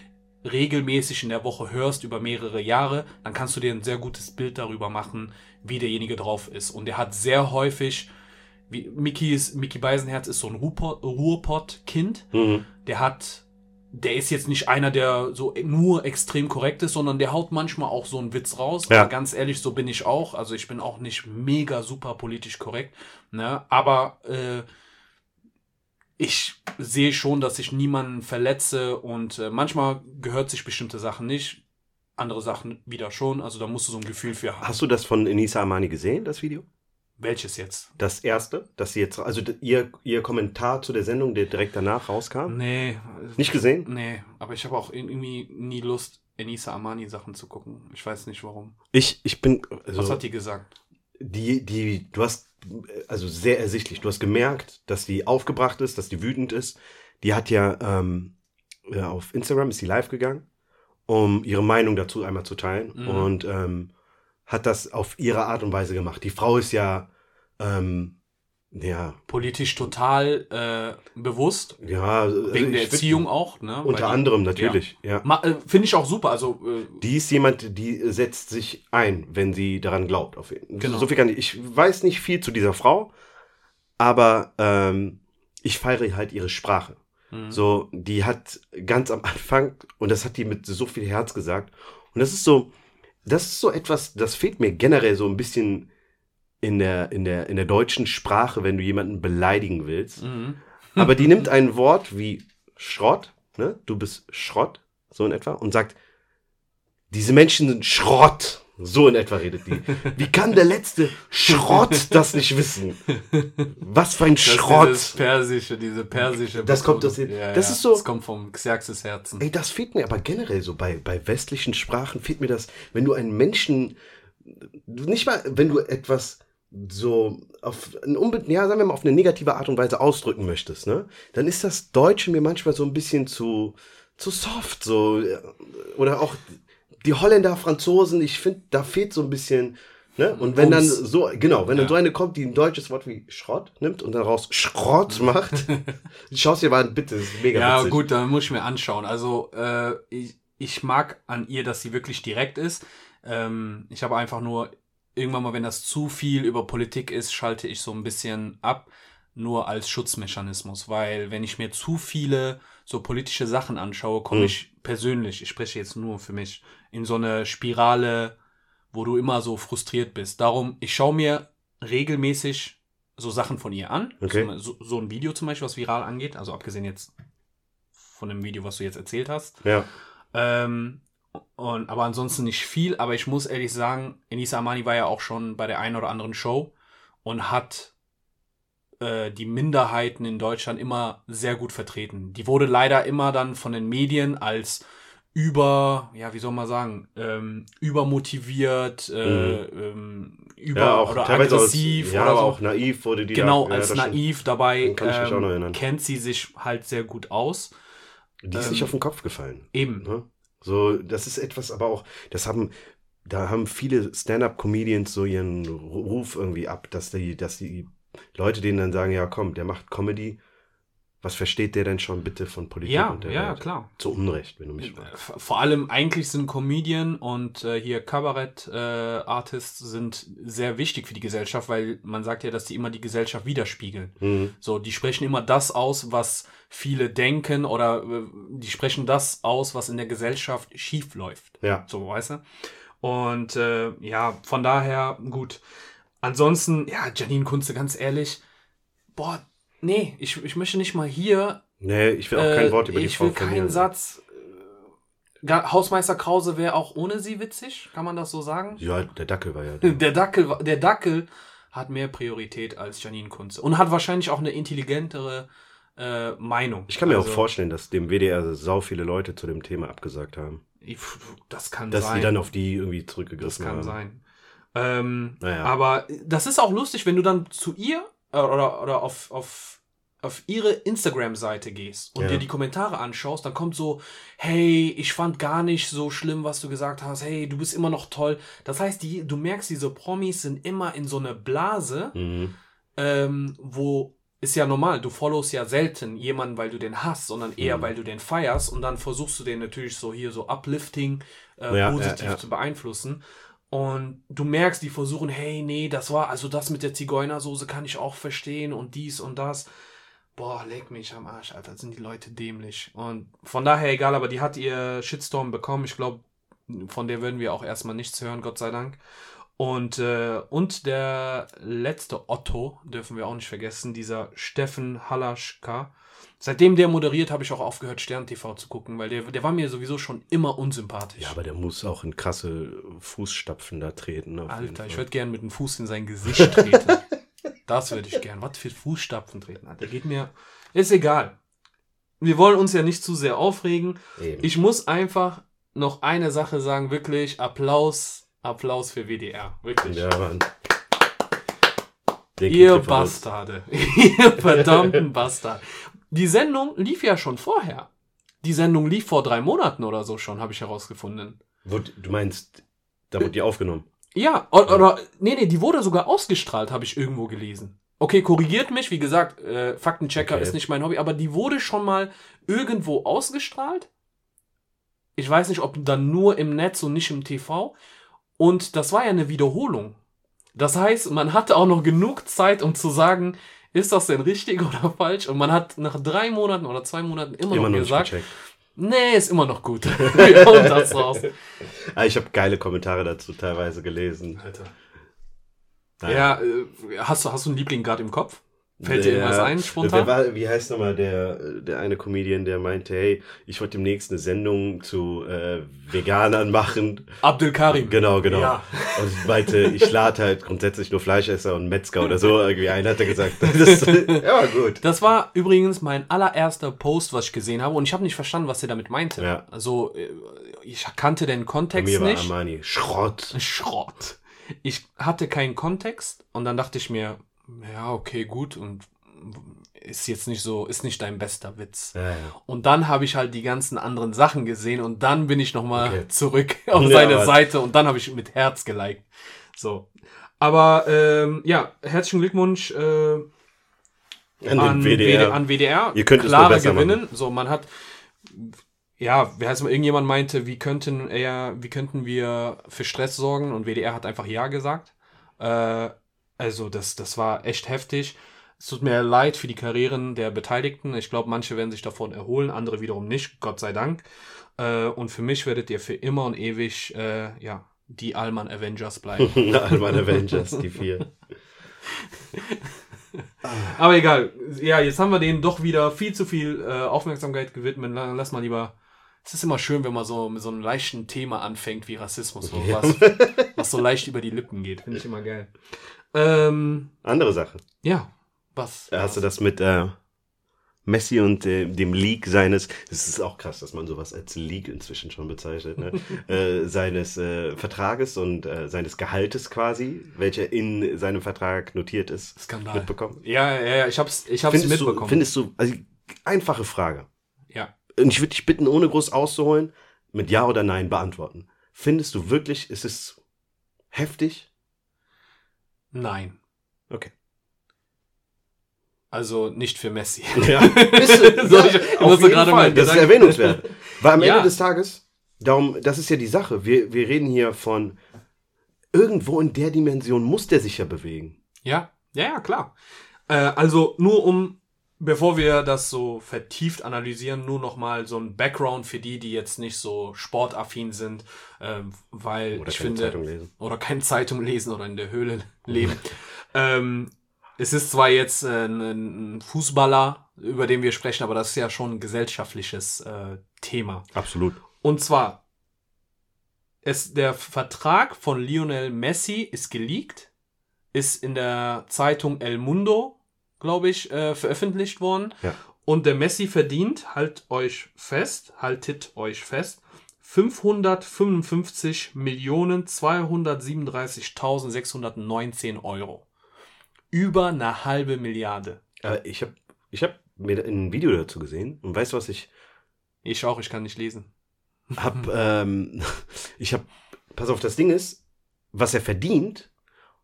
regelmäßig in der Woche hörst über mehrere Jahre, dann kannst du dir ein sehr gutes Bild darüber machen, wie derjenige drauf ist. Und er hat sehr häufig, wie Micky Beisenherz ist so ein Ruhrpott-Kind, der ist jetzt nicht einer, der so nur extrem korrekt ist, sondern der haut manchmal auch so einen Witz raus. Ja. Aber ganz ehrlich, so bin ich auch. Also ich bin auch nicht mega super politisch korrekt. Ne? Aber ich sehe schon, dass ich niemanden verletze. Und manchmal gehört sich bestimmte Sachen nicht. Andere Sachen wieder schon. Also da musst du so ein Gefühl für haben. Hast du das von Enissa Amani gesehen, das Video? Welches jetzt? Das erste, dass sie jetzt, also ihr Kommentar zu der Sendung, der direkt danach rauskam? Nee. Nicht gesehen? Nee, aber ich habe auch irgendwie nie Lust, Enissa Amani Sachen zu gucken. Ich weiß nicht warum. Ich bin... Also, was hat die gesagt? Du hast, also sehr ersichtlich, du hast gemerkt, dass die aufgebracht ist, dass die wütend ist. Die hat ja auf Instagram ist sie live gegangen, um ihre Meinung dazu einmal zu teilen. Mhm. Und hat das auf ihre Art und Weise gemacht. Die Frau ist ja, politisch total bewusst. Ja. Wegen also der Erziehung auch, ne? Unter anderem natürlich, ja. Finde ich auch super. Also die ist jemand, die setzt sich ein, wenn sie daran glaubt. Auf jeden. Genau. So viel kann ich weiß nicht viel zu dieser Frau, aber ich feiere halt ihre Sprache. Mhm. So, die hat ganz am Anfang, und das hat die mit so viel Herz gesagt, und das ist so etwas, das fehlt mir generell so ein bisschen in der deutschen Sprache, wenn du jemanden beleidigen willst. Mhm. Aber die nimmt ein Wort wie Schrott, ne? Du bist Schrott, so in etwa, und sagt, diese Menschen sind Schrott. So in etwa redet die. Wie kann der letzte Schrott das nicht wissen? Was für ein Schrott. Diese persische. Das kommt aus dem. Ja, das ist so. Das kommt vom Xerxes Herzen. Ey, das fehlt mir aber generell so bei westlichen Sprachen fehlt mir das, wenn du einen Menschen nicht mal, wenn du etwas so auf sagen wir mal auf eine negative Art und Weise ausdrücken möchtest, ne? Dann ist das Deutsche mir manchmal so ein bisschen zu soft so oder auch die Holländer, Franzosen, ich finde, da fehlt so ein bisschen, ne? Und wenn dann wenn dann so eine kommt, die ein deutsches Wort wie Schrott nimmt und daraus Schrott macht, schaust dir mal an, bitte, das ist mega witzig. Ja gut, dann muss ich mir anschauen. Also ich mag an ihr, dass sie wirklich direkt ist. Ich habe einfach nur, irgendwann mal, wenn das zu viel über Politik ist, schalte ich so ein bisschen ab, nur als Schutzmechanismus, weil wenn ich mir zu viele so politische Sachen anschaue, komme ich persönlich, ich spreche jetzt nur für mich, in so eine Spirale, wo du immer so frustriert bist. Darum, ich schaue mir regelmäßig so Sachen von ihr an. Okay. So ein Video zum Beispiel, was viral angeht, also abgesehen jetzt von dem Video, was du jetzt erzählt hast. Ja. Aber ansonsten nicht viel, aber ich muss ehrlich sagen, Enissa Amani war ja auch schon bei der einen oder anderen Show und hat die Minderheiten in Deutschland immer sehr gut vertreten. Die wurde leider immer dann von den Medien als übermotiviert, oder aggressiv. Ja, oder auch naiv wurde die. Genau, da, als naiv. Dabei kennt sie sich halt sehr gut aus. Die ist nicht auf den Kopf gefallen. Eben. Ne? So, das ist etwas, aber auch, das haben... da haben viele Stand-up-Comedians so ihren Ruf irgendwie ab, dass die Leute denen dann sagen, ja komm, der macht Comedy, was versteht der denn schon bitte von Politik und der Welt? Klar. Zu Unrecht, wenn du mich fragst. Vor allem eigentlich sind Comedian und hier Kabarett-Artists sind sehr wichtig für die Gesellschaft, weil man sagt ja, dass die immer die Gesellschaft widerspiegeln. Mhm. So, die sprechen immer das aus, was viele denken, oder die sprechen das aus, was in der Gesellschaft schief läuft. Ja. So, weißt du? Und von daher, gut. Ansonsten, ja, Janine Kunze, ganz ehrlich, boah, nee, ich möchte nicht mal hier... Nee, ich will auch kein Wort über die Frau verlieren. Ich will keinen Satz... Hausmeister Krause wäre auch ohne sie witzig, kann man das so sagen? Ja, der Dackel war ja... Der Dackel hat mehr Priorität als Janine Kunze und hat wahrscheinlich auch eine intelligentere Meinung. Ich kann mir auch vorstellen, dass dem WDR sau viele Leute zu dem Thema abgesagt haben. Das kann sein. Dass die dann auf die irgendwie zurückgegriffen haben. Das kann sein. Aber das ist auch lustig, wenn du dann zu ihr... Oder auf ihre Instagram-Seite gehst und dir die Kommentare anschaust, dann kommt so, hey, ich fand gar nicht so schlimm, was du gesagt hast, hey, du bist immer noch toll. Das heißt, du merkst, diese Promis sind immer in so einer Blase, wo, ist ja normal, du followst ja selten jemanden, weil du den hasst, sondern eher, weil du den feierst, und dann versuchst du den natürlich so hier so uplifting, positiv zu beeinflussen. Und du merkst, die versuchen, hey, nee, das war, also das mit der Zigeunersoße kann ich auch verstehen und dies und das. Boah, leck mich am Arsch, Alter, sind die Leute dämlich. Und von daher egal, aber die hat ihr Shitstorm bekommen. Ich glaube, von der werden wir auch erstmal nichts hören, Gott sei Dank. Und der letzte Otto, dürfen wir auch nicht vergessen, dieser Steffen Halaschka. Seitdem der moderiert, habe ich auch aufgehört, Stern TV zu gucken, weil der war mir sowieso schon immer unsympathisch. Ja, aber der muss auch in krasse Fußstapfen da treten. Alter, ich würde gern mit dem Fuß in sein Gesicht treten. Das würde ich gern. Was für Fußstapfen treten, Alter. Geht mir... Ist egal. Wir wollen uns ja nicht zu sehr aufregen. Eben. Ich muss einfach noch eine Sache sagen, wirklich Applaus für WDR. Wirklich. Ja, Mann. Ihr Bastarde. Ihr verdammten Bastarde. Die Sendung lief ja schon vorher. Die Sendung lief vor 3 Monaten oder so schon, habe ich herausgefunden. Du meinst, da wurde die aufgenommen? Ja, oder nee, die wurde sogar ausgestrahlt, habe ich irgendwo gelesen. Okay, korrigiert mich, wie gesagt, Faktenchecker ist nicht mein Hobby, aber die wurde schon mal irgendwo ausgestrahlt. Ich weiß nicht, ob dann nur im Netz und nicht im TV. Und das war ja eine Wiederholung. Das heißt, man hatte auch noch genug Zeit, um zu sagen... Ist das denn richtig oder falsch? Und man hat nach 3 Monaten oder 2 Monaten immer noch gesagt, nee, ist immer noch gut. Wir hauen das raus. Ich habe geile Kommentare dazu teilweise gelesen. Alter. Ja, hast du einen Liebling gerade im Kopf? Fällt dir irgendwas ein spontan? Wie heißt nochmal der eine Comedian, der meinte, hey, ich wollte demnächst eine Sendung zu Veganern machen. Abdelkarim. Genau. Ja. Und ich meinte, ich lade halt grundsätzlich nur Fleischesser und Metzger oder so. Irgendwie einen hat er gesagt. Ja, gut. Das war übrigens mein allererster Post, was ich gesehen habe. Und ich habe nicht verstanden, was er damit meinte. Ja. Also, ich kannte den Kontext nicht. Bei mir war Amani Schrott. Ich hatte keinen Kontext. Und dann dachte ich mir... Ja, okay, gut, und ist jetzt nicht so, ist nicht dein bester Witz. Ja. Und dann habe ich halt die ganzen anderen Sachen gesehen und dann bin ich nochmal zurück auf seine Seite und dann habe ich mit Herz geliked. So. Aber herzlichen Glückwunsch an WDR. An WDR. Ihr könnt klare es gewinnen. Machen. So, man hat. Ja, irgendjemand meinte, wie könnten wir für Stress sorgen, und WDR hat einfach Ja gesagt. Also das war echt heftig. Es tut mir leid für die Karrieren der Beteiligten. Ich glaube, manche werden sich davon erholen, andere wiederum nicht, Gott sei Dank. Und für mich werdet ihr für immer und ewig die Allman Avengers bleiben. Allman Avengers, die 4. Aber egal. Ja, jetzt haben wir denen doch wieder viel zu viel Aufmerksamkeit gewidmet. Lass mal lieber... Es ist immer schön, wenn man so mit so einem leichten Thema anfängt wie Rassismus. Okay. Was so leicht über die Lippen geht. Finde ich immer geil. Andere Sache. Ja, was? Hast du das mit Messi und dem Leak seines, es ist auch krass, dass man sowas als Leak inzwischen schon bezeichnet, ne? Seines Vertrages und seines Gehaltes quasi, welcher in seinem Vertrag notiert ist, Skandal. Mitbekommen? Ja, ich hab's mitbekommen. Findest du, also einfache Frage. Ja. Und ich würde dich bitten, ohne groß auszuholen, mit Ja oder Nein beantworten. Findest du wirklich, es ist heftig? Nein. Okay. Also nicht für Messi. Ja. Auf jeden Fall. Das ist erwähnenswert. Weil am Ende des Tages, darum, das ist ja die Sache. Wir reden hier von irgendwo in der Dimension muss der sich ja bewegen. Ja, klar. Also nur bevor wir das so vertieft analysieren, nur nochmal so ein Background für die jetzt nicht so sportaffin sind, weil ich finde... Oder keine Zeitung lesen oder in der Höhle leben. Es ist zwar jetzt ein Fußballer, über den wir sprechen, aber das ist ja schon ein gesellschaftliches Thema. Absolut. Und zwar, der Vertrag von Lionel Messi ist geleakt, ist in der Zeitung El Mundo, glaube ich, veröffentlicht worden. Ja. Und der Messi verdient, haltet euch fest, 555.237.619 Euro. Über eine halbe Milliarde. Ich hab mir ein Video dazu gesehen und weißt du, was ich... Ich auch, ich kann nicht lesen. Pass auf, das Ding ist, was er verdient,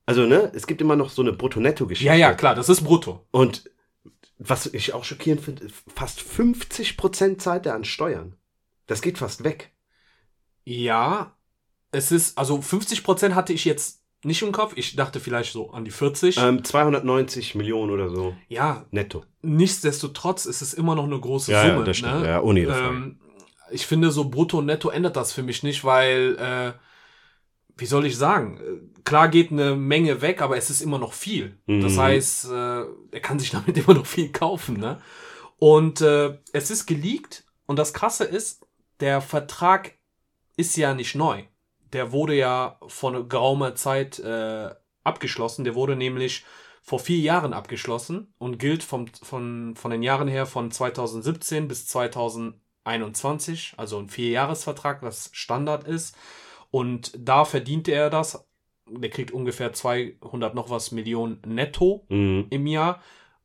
also ne, es gibt immer noch so eine Brutto-Netto-Geschichte. Ja, klar, das ist brutto. Und was ich auch schockierend finde, fast 50% zahlt er an Steuern. Das geht fast weg. Ja, es ist, also 50% hatte ich jetzt nicht im Kopf, ich dachte vielleicht so an die 40. 290 Millionen oder so. Ja. Netto. Nichtsdestotrotz ist es immer noch eine große Summe. Ja, das stimmt. Ne? Ja, ohne jede Frage. Ich finde, so brutto und netto ändert das für mich nicht, weil, wie soll ich sagen? Klar geht eine Menge weg, aber es ist immer noch viel. Mhm. Das heißt, er kann sich damit immer noch viel kaufen. Ne? Und es ist geleakt. Und das Krasse ist, der Vertrag ist ja nicht neu. Der wurde ja vor geraumer Zeit abgeschlossen. Der wurde nämlich vor 4 Jahren abgeschlossen und gilt von den Jahren her von 2017 bis 2021. Also ein 4-Jahres-Vertrag, was Standard ist. Und da verdient er das. Der kriegt ungefähr 200 noch was Millionen netto im Jahr.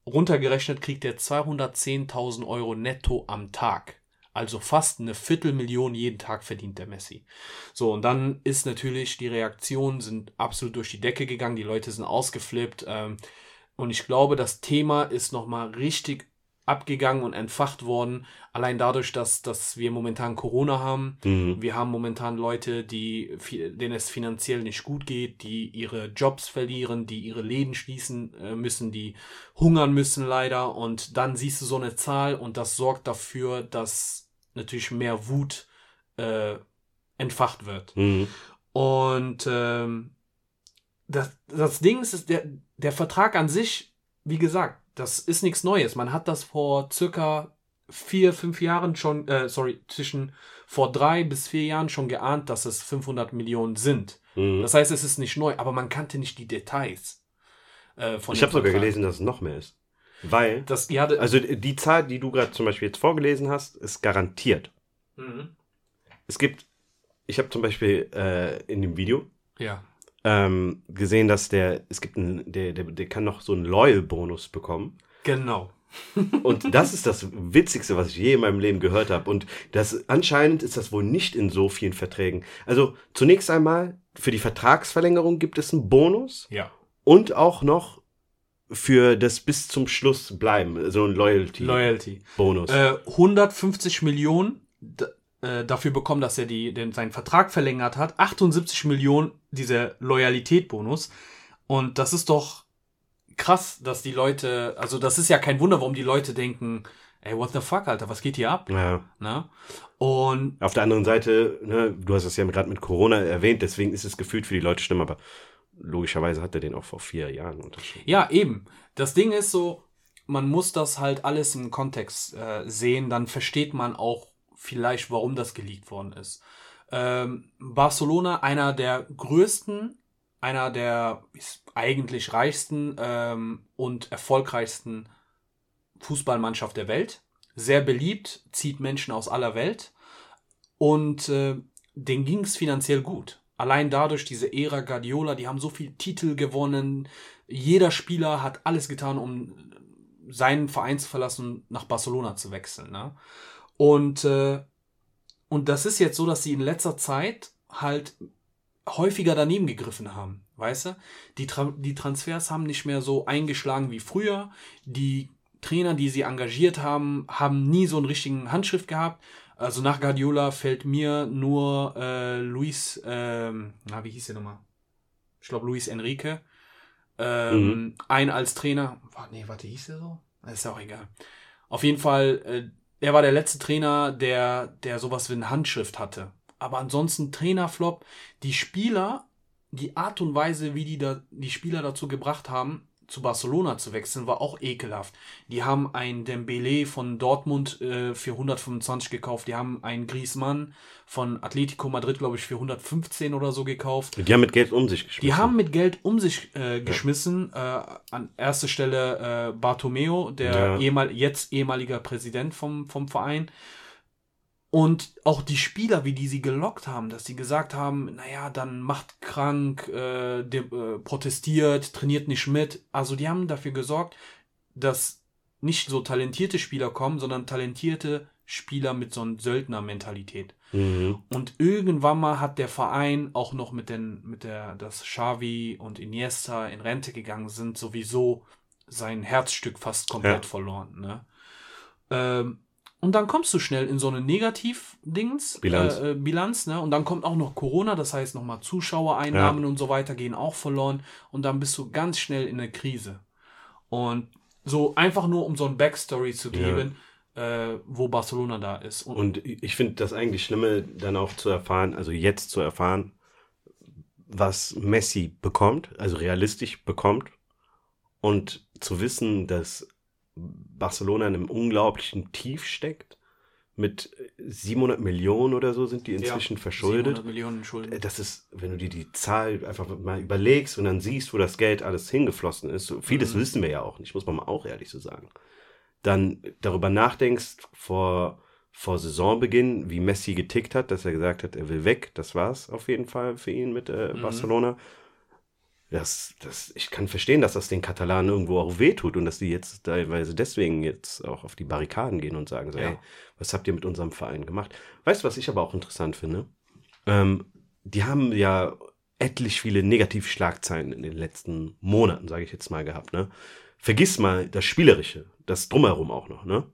Runtergerechnet kriegt er 210.000 Euro netto am Tag. Also fast eine 250.000 jeden Tag verdient der Messi. So, und dann ist natürlich, die Reaktionen sind absolut durch die Decke gegangen, die Leute sind ausgeflippt. Und ich glaube, das Thema ist nochmal richtig abgegangen und entfacht worden. Allein dadurch, dass wir momentan Corona haben. Mhm. Wir haben momentan Leute, denen es finanziell nicht gut geht, die ihre Jobs verlieren, die ihre Läden schließen müssen, die hungern müssen leider. Und dann siehst du so eine Zahl und das sorgt dafür, dass natürlich mehr Wut entfacht wird. Mhm. Und das Ding ist, der Vertrag an sich, wie gesagt, das ist nichts Neues. Man hat das vor circa 4-5 Jahren schon, vor 3 bis 4 Jahren schon geahnt, dass es 500 Millionen sind. Mhm. Das heißt, es ist nicht neu, aber man kannte nicht die Details. Ich habe sogar gelesen, dass es noch mehr ist. Weil, die Zahl, die du gerade zum Beispiel jetzt vorgelesen hast, ist garantiert. Mhm. Ich habe zum Beispiel in dem Video gesehen, dass der kann noch so einen Loyal-Bonus bekommen. Genau. Und das ist das Witzigste, was ich je in meinem Leben gehört habe. Und anscheinend ist das wohl nicht in so vielen Verträgen. Also zunächst einmal, für die Vertragsverlängerung gibt es einen Bonus. Ja. Und auch noch für das bis zum Schluss bleiben, so ein Loyalty-Bonus. 150 Millionen dafür bekommen, dass er seinen Vertrag verlängert hat. 78 Millionen dieser Loyalität-Bonus. Und das ist doch krass, dass die Leute, also das ist ja kein Wunder, warum die Leute denken, ey, what the fuck, Alter, was geht hier ab? Ja. Na? Und auf der anderen Seite, ne, du hast es ja gerade mit Corona erwähnt, deswegen ist es gefühlt für die Leute schlimm, aber logischerweise hat er den auch vor 4 Jahren unterschrieben. Ja, eben. Das Ding ist so, man muss das halt alles im Kontext sehen, dann versteht man auch vielleicht, warum das geleakt worden ist. Barcelona, einer der eigentlich reichsten und erfolgreichsten Fußballmannschaft der Welt. Sehr beliebt, zieht Menschen aus aller Welt. Und denen ging es finanziell gut. Allein dadurch, diese Ära Guardiola, die haben so viele Titel gewonnen. Jeder Spieler hat alles getan, um seinen Verein zu verlassen und nach Barcelona zu wechseln. Ne? Und das ist jetzt so, dass sie in letzter Zeit halt häufiger daneben gegriffen haben, weißt du? Die Transfers haben nicht mehr so eingeschlagen wie früher. Die Trainer, die sie engagiert haben, haben nie so einen richtigen Handschrift gehabt. Also nach Guardiola fällt mir nur Luis Enrique ein als Trainer. Hieß der so? Das ist ja auch egal. Auf jeden Fall, er war der letzte Trainer, der sowas wie eine Handschrift hatte. Aber ansonsten Trainerflop. Die Spieler, die Art und Weise, wie die Spieler dazu gebracht haben, zu Barcelona zu wechseln, war auch ekelhaft. Die haben einen Dembélé von Dortmund für 125 gekauft. Die haben einen Griezmann von Atletico Madrid, glaube ich, für 115 oder so gekauft. Die haben mit Geld um sich geschmissen. An erster Stelle Bartomeu, der ehemaliger Präsident vom Verein. Und auch die Spieler, wie die sie gelockt haben, dass sie gesagt haben, naja, dann macht krank, protestiert, trainiert nicht mit. Also die haben dafür gesorgt, dass nicht so talentierte Spieler kommen, sondern talentierte Spieler mit so einer Söldner-Mentalität. Mhm. Und irgendwann mal hat der Verein auch noch dass Xavi und Iniesta in Rente gegangen sind, sowieso sein Herzstück fast komplett verloren. Ne? Und dann kommst du schnell in so eine Negativ-Dings, Bilanz, ne? Und dann kommt auch noch Corona, das heißt nochmal Zuschauereinnahmen und so weiter gehen auch verloren. Und dann bist du ganz schnell in eine Krise. Und so einfach nur, um so ein Backstory zu geben, wo Barcelona da ist. Und ich finde das eigentlich Schlimme, dann auch jetzt zu erfahren, was Messi bekommt, also realistisch bekommt. Und zu wissen, dass Barcelona in einem unglaublichen Tief steckt. Mit 700 Millionen oder so sind die inzwischen verschuldet. 700 Millionen Schulden. Das ist, wenn du dir die Zahl einfach mal überlegst und dann siehst, wo das Geld alles hingeflossen ist, so vieles wissen wir ja auch nicht, muss man mal auch ehrlich so sagen. Dann darüber nachdenkst vor Saisonbeginn, wie Messi getickt hat, dass er gesagt hat, er will weg, das war's auf jeden Fall für ihn mit Barcelona. Ich kann verstehen, dass das den Katalanen irgendwo auch wehtut und dass die jetzt teilweise deswegen jetzt auch auf die Barrikaden gehen und sagen, hey, was habt ihr mit unserem Verein gemacht? Weißt du, was ich aber auch interessant finde? Die haben ja etlich viele Negativschlagzeilen in den letzten Monaten, sage ich jetzt mal, gehabt. Ne? Vergiss mal das Spielerische, das Drumherum auch noch. Ne?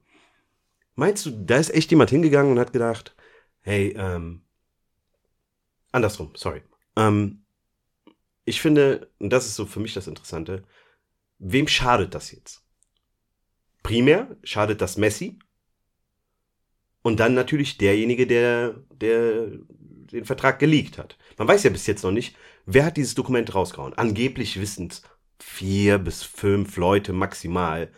Meinst du, da ist echt jemand hingegangen und hat gedacht, hey, ich finde, und das ist so für mich das Interessante, wem schadet das jetzt? Primär schadet das Messi und dann natürlich derjenige, der den Vertrag geleakt hat. Man weiß ja bis jetzt noch nicht, wer hat dieses Dokument rausgehauen. Angeblich wissen es 4 bis 5 Leute maximal,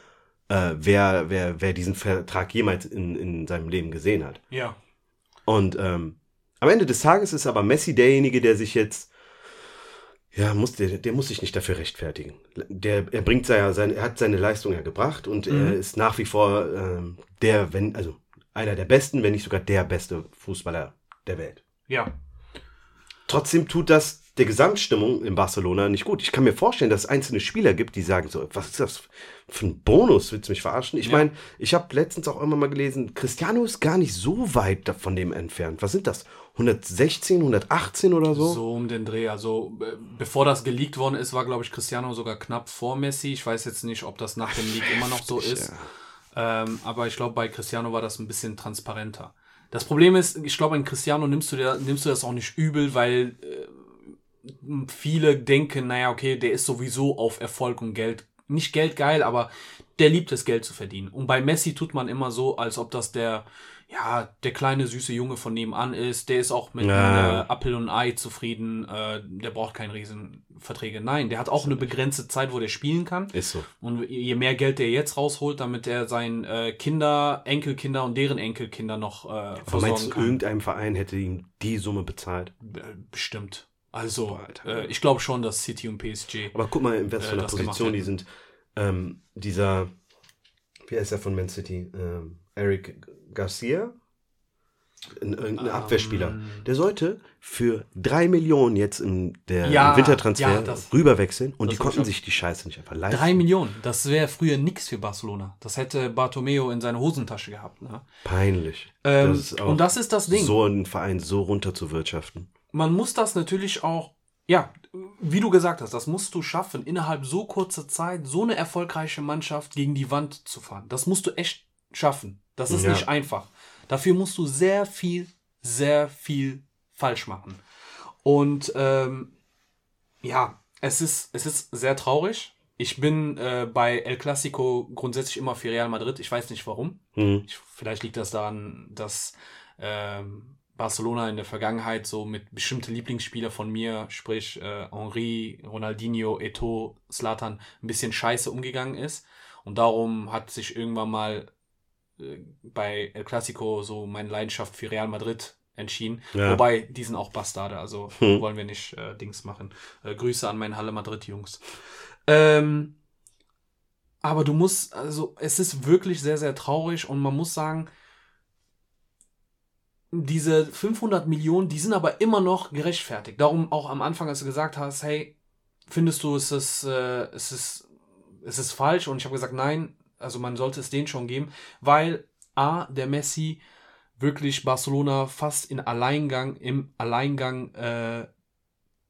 wer diesen Vertrag jemals in seinem Leben gesehen hat. Ja. Und am Ende des Tages ist aber Messi derjenige, der sich jetzt der muss sich nicht dafür rechtfertigen. Er hat seine Leistung ja gebracht und er ist nach wie vor einer der besten, wenn nicht sogar der beste Fußballer der Welt. Ja. Trotzdem tut das der Gesamtstimmung in Barcelona nicht gut. Ich kann mir vorstellen, dass es einzelne Spieler gibt, die sagen so, was ist das für ein Bonus? Willst du mich verarschen? Ich meine, ich habe letztens auch immer mal gelesen, Cristiano ist gar nicht so weit von dem entfernt. Was sind das? 116, 118 oder so? So um den Dreh. Also bevor das geleakt worden ist, war, glaube ich, Cristiano sogar knapp vor Messi. Ich weiß jetzt nicht, ob das nach dem Leak immer noch so ist. Ja. Aber ich glaube, bei Cristiano war das ein bisschen transparenter. Das Problem ist, ich glaube, an Cristiano nimmst du das auch nicht übel, weil viele denken, naja, okay, der ist sowieso auf Erfolg und Geld. Nicht Geld geil, aber der liebt es, Geld zu verdienen. Und bei Messi tut man immer so, als ob das der kleine, süße Junge von nebenan ist. Der ist auch mit Appel und Ei zufrieden. Der braucht keine Riesenverträge. Nein, der hat auch eine begrenzte Zeit, wo der spielen kann. Ist so. Und je mehr Geld der jetzt rausholt, damit er seinen Kinder, Enkelkinder und deren Enkelkinder noch versorgen meinst kann. Irgendein Verein hätte ihm die Summe bezahlt? Bestimmt. Also, ich glaube schon, dass City und PSG. Aber guck mal, in was für einer Position die sind. Wie heißt er von Man City? Eric Garcia? Irgendein Abwehrspieler. Der sollte für 3 Millionen jetzt in der im Wintertransfer rüberwechseln und die konnten sich die Scheiße nicht einfach leisten. 3 Millionen, das wäre früher nichts für Barcelona. Das hätte Bartomeu in seine Hosentasche gehabt. Ne? Peinlich. Und das ist das Ding. So einen Verein so runter zu wirtschaften. Man muss das natürlich auch, ja, wie du gesagt hast, das musst du schaffen, innerhalb so kurzer Zeit so eine erfolgreiche Mannschaft gegen die Wand zu fahren. Das musst du echt schaffen. Das ist nicht einfach. Dafür musst du sehr viel falsch machen. Und es ist sehr traurig. Ich bin bei El Clásico grundsätzlich immer für Real Madrid. Ich weiß nicht warum. Vielleicht liegt das daran, dass Barcelona in der Vergangenheit so mit bestimmten Lieblingsspielern von mir, sprich Henry, Ronaldinho, Eto'o, Zlatan, ein bisschen scheiße umgegangen ist. Und darum hat sich irgendwann mal bei El Clásico so meine Leidenschaft für Real Madrid entschieden. Ja. Wobei, die sind auch Bastarde, also wollen wir nicht Dings machen. Grüße an meinen Halle Madrid-Jungs. Aber du musst, also es ist wirklich sehr, sehr traurig und man muss sagen, diese 500 Millionen, die sind aber immer noch gerechtfertigt. Darum auch am Anfang, als du gesagt hast, hey, findest du, es ist falsch? Und ich habe gesagt, nein, also man sollte es denen schon geben, weil der Messi wirklich Barcelona fast im Alleingang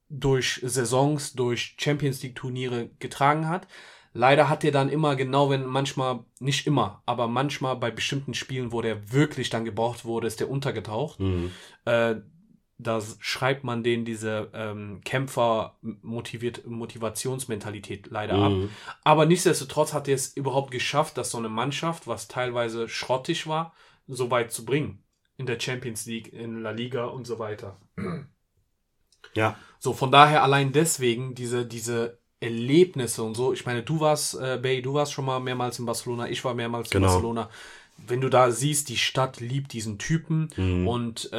durch Saisons, durch Champions League Turniere getragen hat. Leider hat er dann immer, genau wenn manchmal, nicht immer, aber manchmal bei bestimmten Spielen, wo der wirklich dann gebraucht wurde, ist der untergetaucht. Da schreibt man denen diese Kämpfer-Motivationsmentalität leider ab. Aber nichtsdestotrotz hat er es überhaupt geschafft, dass so eine Mannschaft, was teilweise schrottig war, so weit zu bringen. In der Champions League, in La Liga und so weiter. Ja. So, von daher allein deswegen diese Erlebnisse und so. Ich meine, du warst, Bay, du warst schon mal mehrmals in Barcelona, ich war mehrmals in Barcelona. Wenn du da siehst, die Stadt liebt diesen Typen und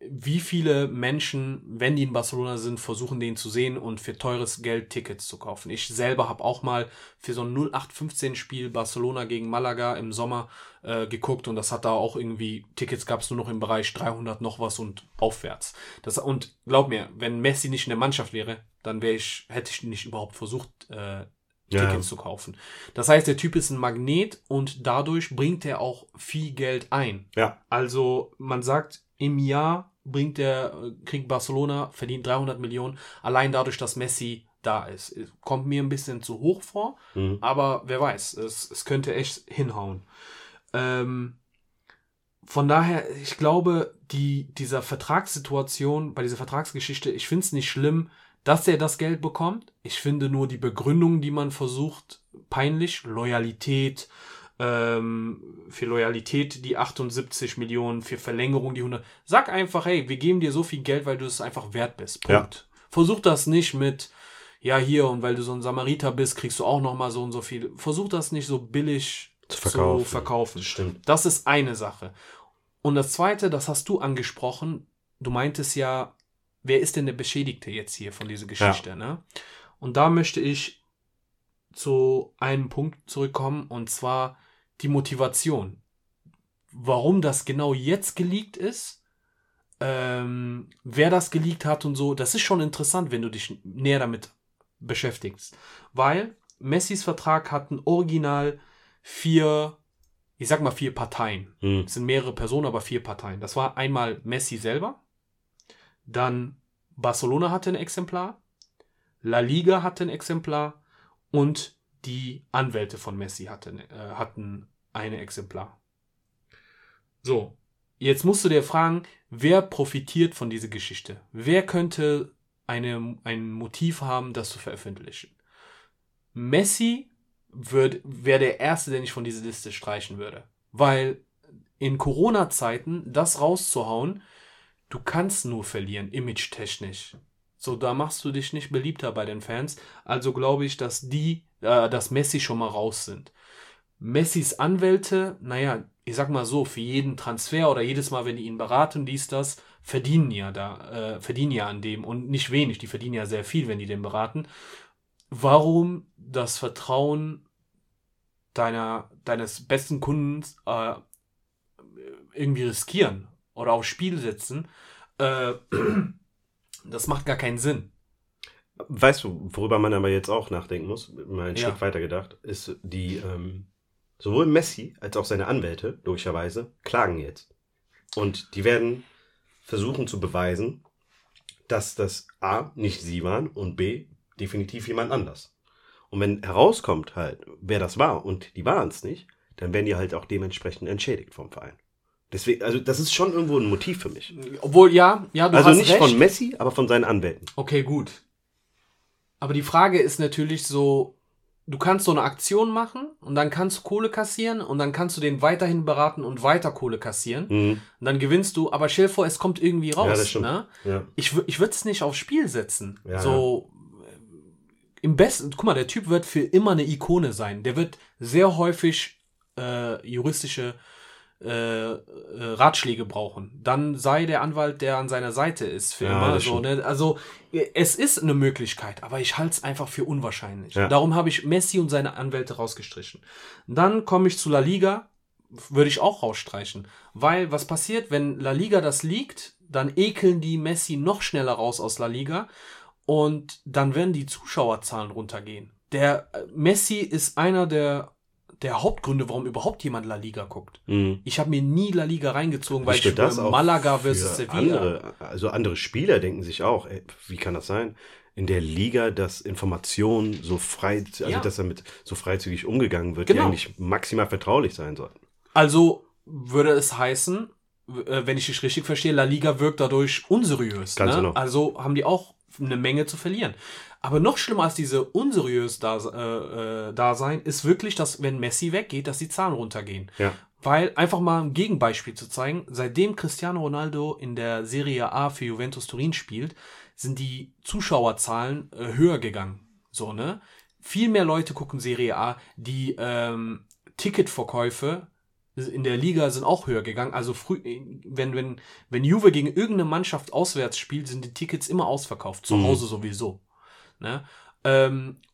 wie viele Menschen, wenn die in Barcelona sind, versuchen den zu sehen und für teures Geld Tickets zu kaufen. Ich selber habe auch mal für so ein 0815-Spiel Barcelona gegen Malaga im Sommer geguckt und das hat da auch irgendwie, Tickets gab es nur noch im Bereich 300 noch was und aufwärts. Und glaub mir, wenn Messi nicht in der Mannschaft wäre, dann hätte ich nicht überhaupt versucht, Tickets zu kaufen. Das heißt, der Typ ist ein Magnet und dadurch bringt er auch viel Geld ein. Ja. Also man sagt, im Jahr kriegt Barcelona, verdient 300 Millionen, allein dadurch, dass Messi da ist. Kommt mir ein bisschen zu hoch vor, aber wer weiß, es könnte echt hinhauen. Von daher, ich glaube, dieser Vertragssituation, bei dieser Vertragsgeschichte, ich finde es nicht schlimm, dass er das Geld bekommt. Ich finde nur die Begründung, die man versucht, peinlich. Loyalität, für Loyalität die 78 Millionen, für Verlängerung die 100. Sag einfach, hey, wir geben dir so viel Geld, weil du es einfach wert bist. Punkt. Ja. Versuch das nicht mit, ja hier, und weil du so ein Samariter bist, kriegst du auch nochmal so und so viel. Versuch das nicht so billig zu verkaufen. Stimmt. Das ist eine Sache. Und das Zweite, das hast du angesprochen, du meintest ja, wer ist denn der Beschädigte jetzt hier von dieser Geschichte? Ja. Ne? Und da möchte ich zu einem Punkt zurückkommen, und zwar die Motivation. Warum das genau jetzt geleakt ist, wer das geleakt hat und so, das ist schon interessant, wenn du dich näher damit beschäftigst. Weil Messis Vertrag hatten original 4 Parteien. Es sind mehrere Personen, aber 4 Parteien. Das war einmal Messi selber, dann Barcelona hatte ein Exemplar, La Liga hatte ein Exemplar und die Anwälte von Messi hatten ein Exemplar. So, jetzt musst du dir fragen, wer profitiert von dieser Geschichte? Wer könnte ein Motiv haben, das zu veröffentlichen? Messi wäre der Erste, den ich von dieser Liste streichen würde. Weil in Corona-Zeiten das rauszuhauen, du kannst nur verlieren, image-technisch. So, da machst du dich nicht beliebter bei den Fans. Also glaube ich, dass dass Messi schon mal raus sind. Messis Anwälte, für jeden Transfer oder jedes Mal, wenn die ihn beraten, verdienen ja an dem. Und nicht wenig, die verdienen ja sehr viel, wenn die den beraten. Warum das Vertrauen deines besten Kunden irgendwie riskieren? oder aufs Spiel setzen, das macht gar keinen Sinn. Weißt du, worüber man aber jetzt auch nachdenken muss, mal einen Schritt weiter gedacht, ist die, sowohl Messi als auch seine Anwälte, logischerweise, klagen jetzt. Und die werden versuchen zu beweisen, dass das A, nicht sie waren und B, definitiv jemand anders. Und wenn herauskommt halt, wer das war und die waren es nicht, dann werden die halt auch dementsprechend entschädigt vom Verein. Deswegen, also das ist schon irgendwo ein Motiv für mich. Obwohl, ja, du hast recht. Also nicht von Messi, aber von seinen Anwälten. Okay, gut. Aber die Frage ist natürlich so, du kannst so eine Aktion machen und dann kannst du Kohle kassieren und dann kannst du den weiterhin beraten und weiter Kohle kassieren. Mhm. Und dann gewinnst du, aber stell dir vor, es kommt irgendwie raus. Ja, das stimmt. Ne? Ja. Ich würde es nicht aufs Spiel setzen. Ja, so im besten, guck mal, der Typ wird für immer eine Ikone sein. Der wird sehr häufig juristische Ratschläge brauchen. Dann sei der Anwalt, der an seiner Seite ist, für immer so. Ne? Also es ist eine Möglichkeit, aber ich halte es einfach für unwahrscheinlich. Ja. Darum habe ich Messi und seine Anwälte rausgestrichen. Dann komme ich zu La Liga, würde ich auch rausstreichen. Weil was passiert, wenn La Liga das liegt, dann ekeln die Messi noch schneller raus aus La Liga und dann werden die Zuschauerzahlen runtergehen. Der Messi ist einer der Hauptgründe, warum überhaupt jemand La Liga guckt. Mhm. Ich habe mir nie La Liga reingezogen, weil ich Malaga versus Sevilla. Andere Spieler denken sich auch, ey, wie kann das sein? In der Liga, dass Informationen so frei, dass damit so freizügig umgegangen wird, die eigentlich maximal vertraulich sein sollten. Also würde es heißen, wenn ich dich richtig verstehe, La Liga wirkt dadurch unseriös. Ne? Genau. Also haben die auch eine Menge zu verlieren. Aber noch schlimmer als diese unseriös Dasein ist wirklich, dass wenn Messi weggeht, dass die Zahlen runtergehen. Ja. Weil, einfach mal ein Gegenbeispiel zu zeigen, seitdem Cristiano Ronaldo in der Serie A für Juventus Turin spielt, sind die Zuschauerzahlen höher gegangen. So, ne? Viel mehr Leute gucken Serie A. Die Ticketverkäufe in der Liga sind auch höher gegangen. Also wenn Juve gegen irgendeine Mannschaft auswärts spielt, sind die Tickets immer ausverkauft. Zu Hause sowieso. Ne?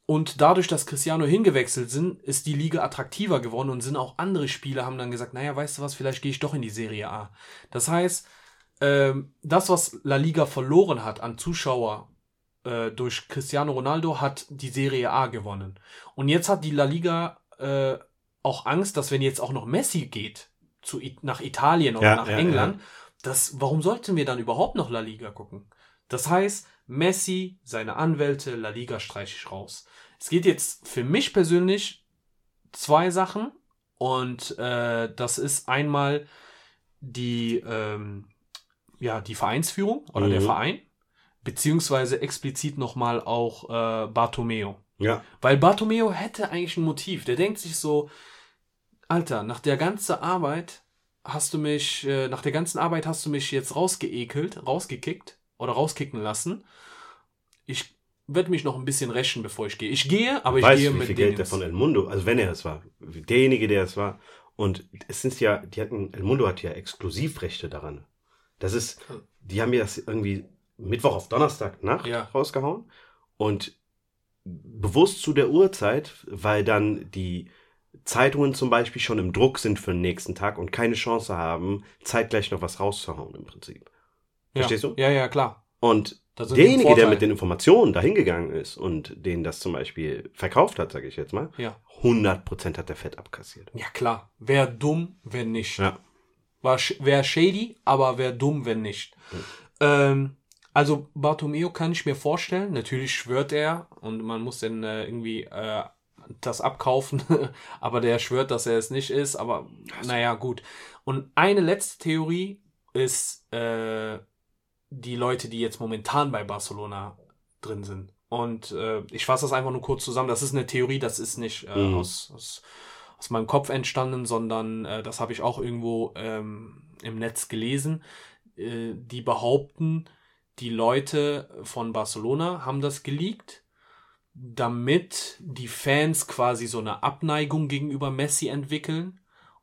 Und dadurch, dass Cristiano hingewechselt sind, ist die Liga attraktiver geworden und sind auch andere Spieler, haben dann gesagt, naja, weißt du was, vielleicht gehe ich doch in die Serie A. Das heißt, das, was La Liga verloren hat an Zuschauer durch Cristiano Ronaldo, hat die Serie A gewonnen. Und jetzt hat die La Liga auch Angst, dass wenn jetzt auch noch Messi geht, nach Italien oder nach England, warum sollten wir dann überhaupt noch La Liga gucken? Das heißt, Messi, seine Anwälte, La Liga streiche ich raus. Es geht jetzt für mich persönlich zwei Sachen und das ist einmal die Vereinsführung oder der Verein, beziehungsweise explizit nochmal auch Bartomeu. Ja. Weil Bartomeu hätte eigentlich ein Motiv. Der denkt sich so, Alter, nach der ganzen Arbeit hast du mich jetzt rausgekickt. Oder rauskicken lassen. Ich werde mich noch ein bisschen rächen, bevor ich gehe. Ich gehe, aber ich gehe mit dem. Weißt du, wie viel Geld der von El Mundo, also wenn er es war, derjenige, der es war. Und es sind ja, El Mundo hat ja Exklusivrechte daran. Das ist, die haben ja das irgendwie Mittwoch auf Donnerstag Nacht rausgehauen und bewusst zu der Uhrzeit, weil dann die Zeitungen zum Beispiel schon im Druck sind für den nächsten Tag und keine Chance haben, zeitgleich noch was rauszuhauen im Prinzip. Verstehst du? Ja, ja, klar. Und derjenige, der mit den Informationen dahin gegangen ist und denen das zum Beispiel verkauft hat, sage ich jetzt mal, 100% hat der Fett abkassiert. Ja, klar. Wer dumm, wer nicht. Ja. Wer shady, aber wer dumm, wenn nicht. Mhm. Also Bartomeu kann ich mir vorstellen. Natürlich schwört er und man muss dann irgendwie das abkaufen. Aber der schwört, dass er es nicht ist. Aber naja, gut. Und eine letzte Theorie ist die Leute, die jetzt momentan bei Barcelona drin sind. Und ich fasse das einfach nur kurz zusammen. Das ist eine Theorie, das ist nicht aus meinem Kopf entstanden, sondern das habe ich auch irgendwo im Netz gelesen. Die behaupten, die Leute von Barcelona haben das geleakt, damit die Fans quasi so eine Abneigung gegenüber Messi entwickeln.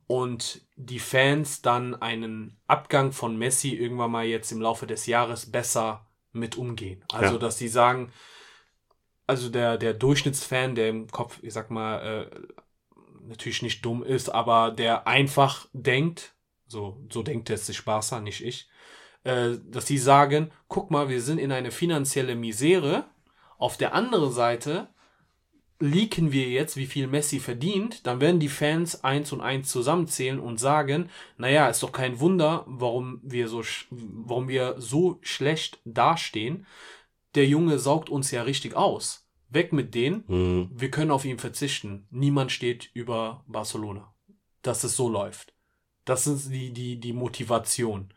Und die Fans dann einen Abgang von Messi irgendwann mal jetzt im Laufe des Jahres besser mit umgehen. Also, dass sie sagen, also der Durchschnittsfan, der im Kopf, ich sag mal, natürlich nicht dumm ist, aber der einfach denkt, so denkt es sich Barca, nicht ich, dass die sagen, guck mal, wir sind in eine finanzielle Misere, auf der anderen Seite leaken wir jetzt, wie viel Messi verdient, dann werden die Fans 1 und 1 zusammenzählen und sagen, naja, ist doch kein Wunder, warum wir so schlecht dastehen. Der Junge saugt uns ja richtig aus. Weg mit denen, wir können auf ihn verzichten. Niemand steht über Barcelona. Dass es so läuft. Das ist die Motivation.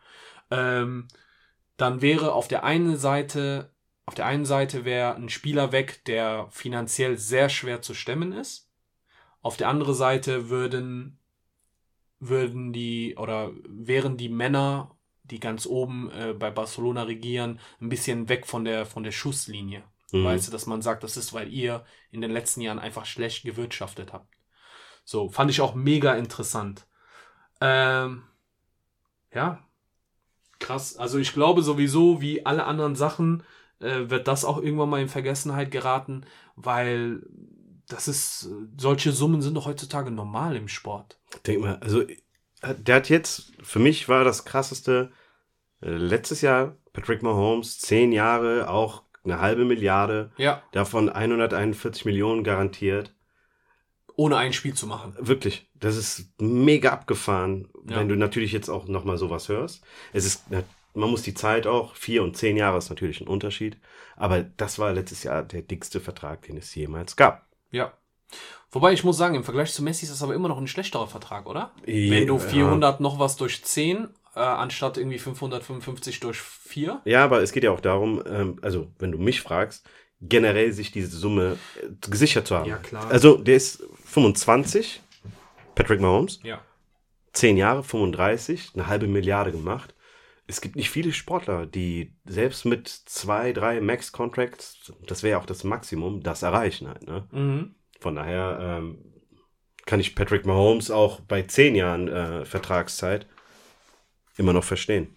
Dann wäre auf der einen Seite wäre ein Spieler weg, der finanziell sehr schwer zu stemmen ist. Auf der anderen Seite wären die Männer, die ganz oben bei Barcelona regieren, ein bisschen weg von der Schusslinie. Mhm. Weißt du, dass man sagt, das ist, weil ihr in den letzten Jahren einfach schlecht gewirtschaftet habt. So, fand ich auch mega interessant. Ja, krass. Also ich glaube sowieso, wie alle anderen Sachen, wird das auch irgendwann mal in Vergessenheit geraten, weil solche Summen sind doch heutzutage normal im Sport. Denk mal, also der hat jetzt, für mich war das krasseste, letztes Jahr Patrick Mahomes, 10 Jahre, auch eine halbe Milliarde, ja. Davon 141 Millionen garantiert. Ohne ein Spiel zu machen. Wirklich, das ist mega abgefahren, ja. Wenn du natürlich jetzt auch nochmal sowas hörst. Man muss die Zeit auch, 4 und 10 Jahre ist natürlich ein Unterschied, aber das war letztes Jahr der dickste Vertrag, den es jemals gab. Ja, wobei ich muss sagen, im Vergleich zu Messi ist das aber immer noch ein schlechterer Vertrag, oder? Wenn du 400 noch was durch 10 anstatt irgendwie 555 durch 4. Ja, aber es geht ja auch darum, also wenn du mich fragst, generell sich diese Summe gesichert zu haben. Ja, klar. Also der ist 25, Patrick Mahomes, ja. 10 Jahre, 35, eine halbe Milliarde gemacht. Es gibt nicht viele Sportler, die selbst mit 2, 3 Max-Contracts, das wäre ja auch das Maximum, das erreichen halt. Ne? Mhm. Von daher kann ich Patrick Mahomes auch bei 10 Jahren Vertragszeit immer noch verstehen.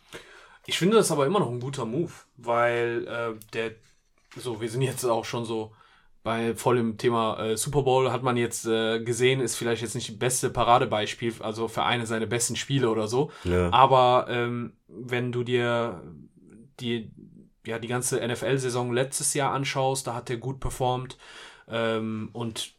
Ich finde das aber immer noch ein guter Move, weil wir sind jetzt auch schon so voll im Thema Super Bowl, hat man jetzt gesehen, ist vielleicht jetzt nicht das beste Paradebeispiel, also für eine seiner besten Spiele oder so, ja. Aber wenn du dir die ganze NFL-Saison letztes Jahr anschaust, da hat er gut performt und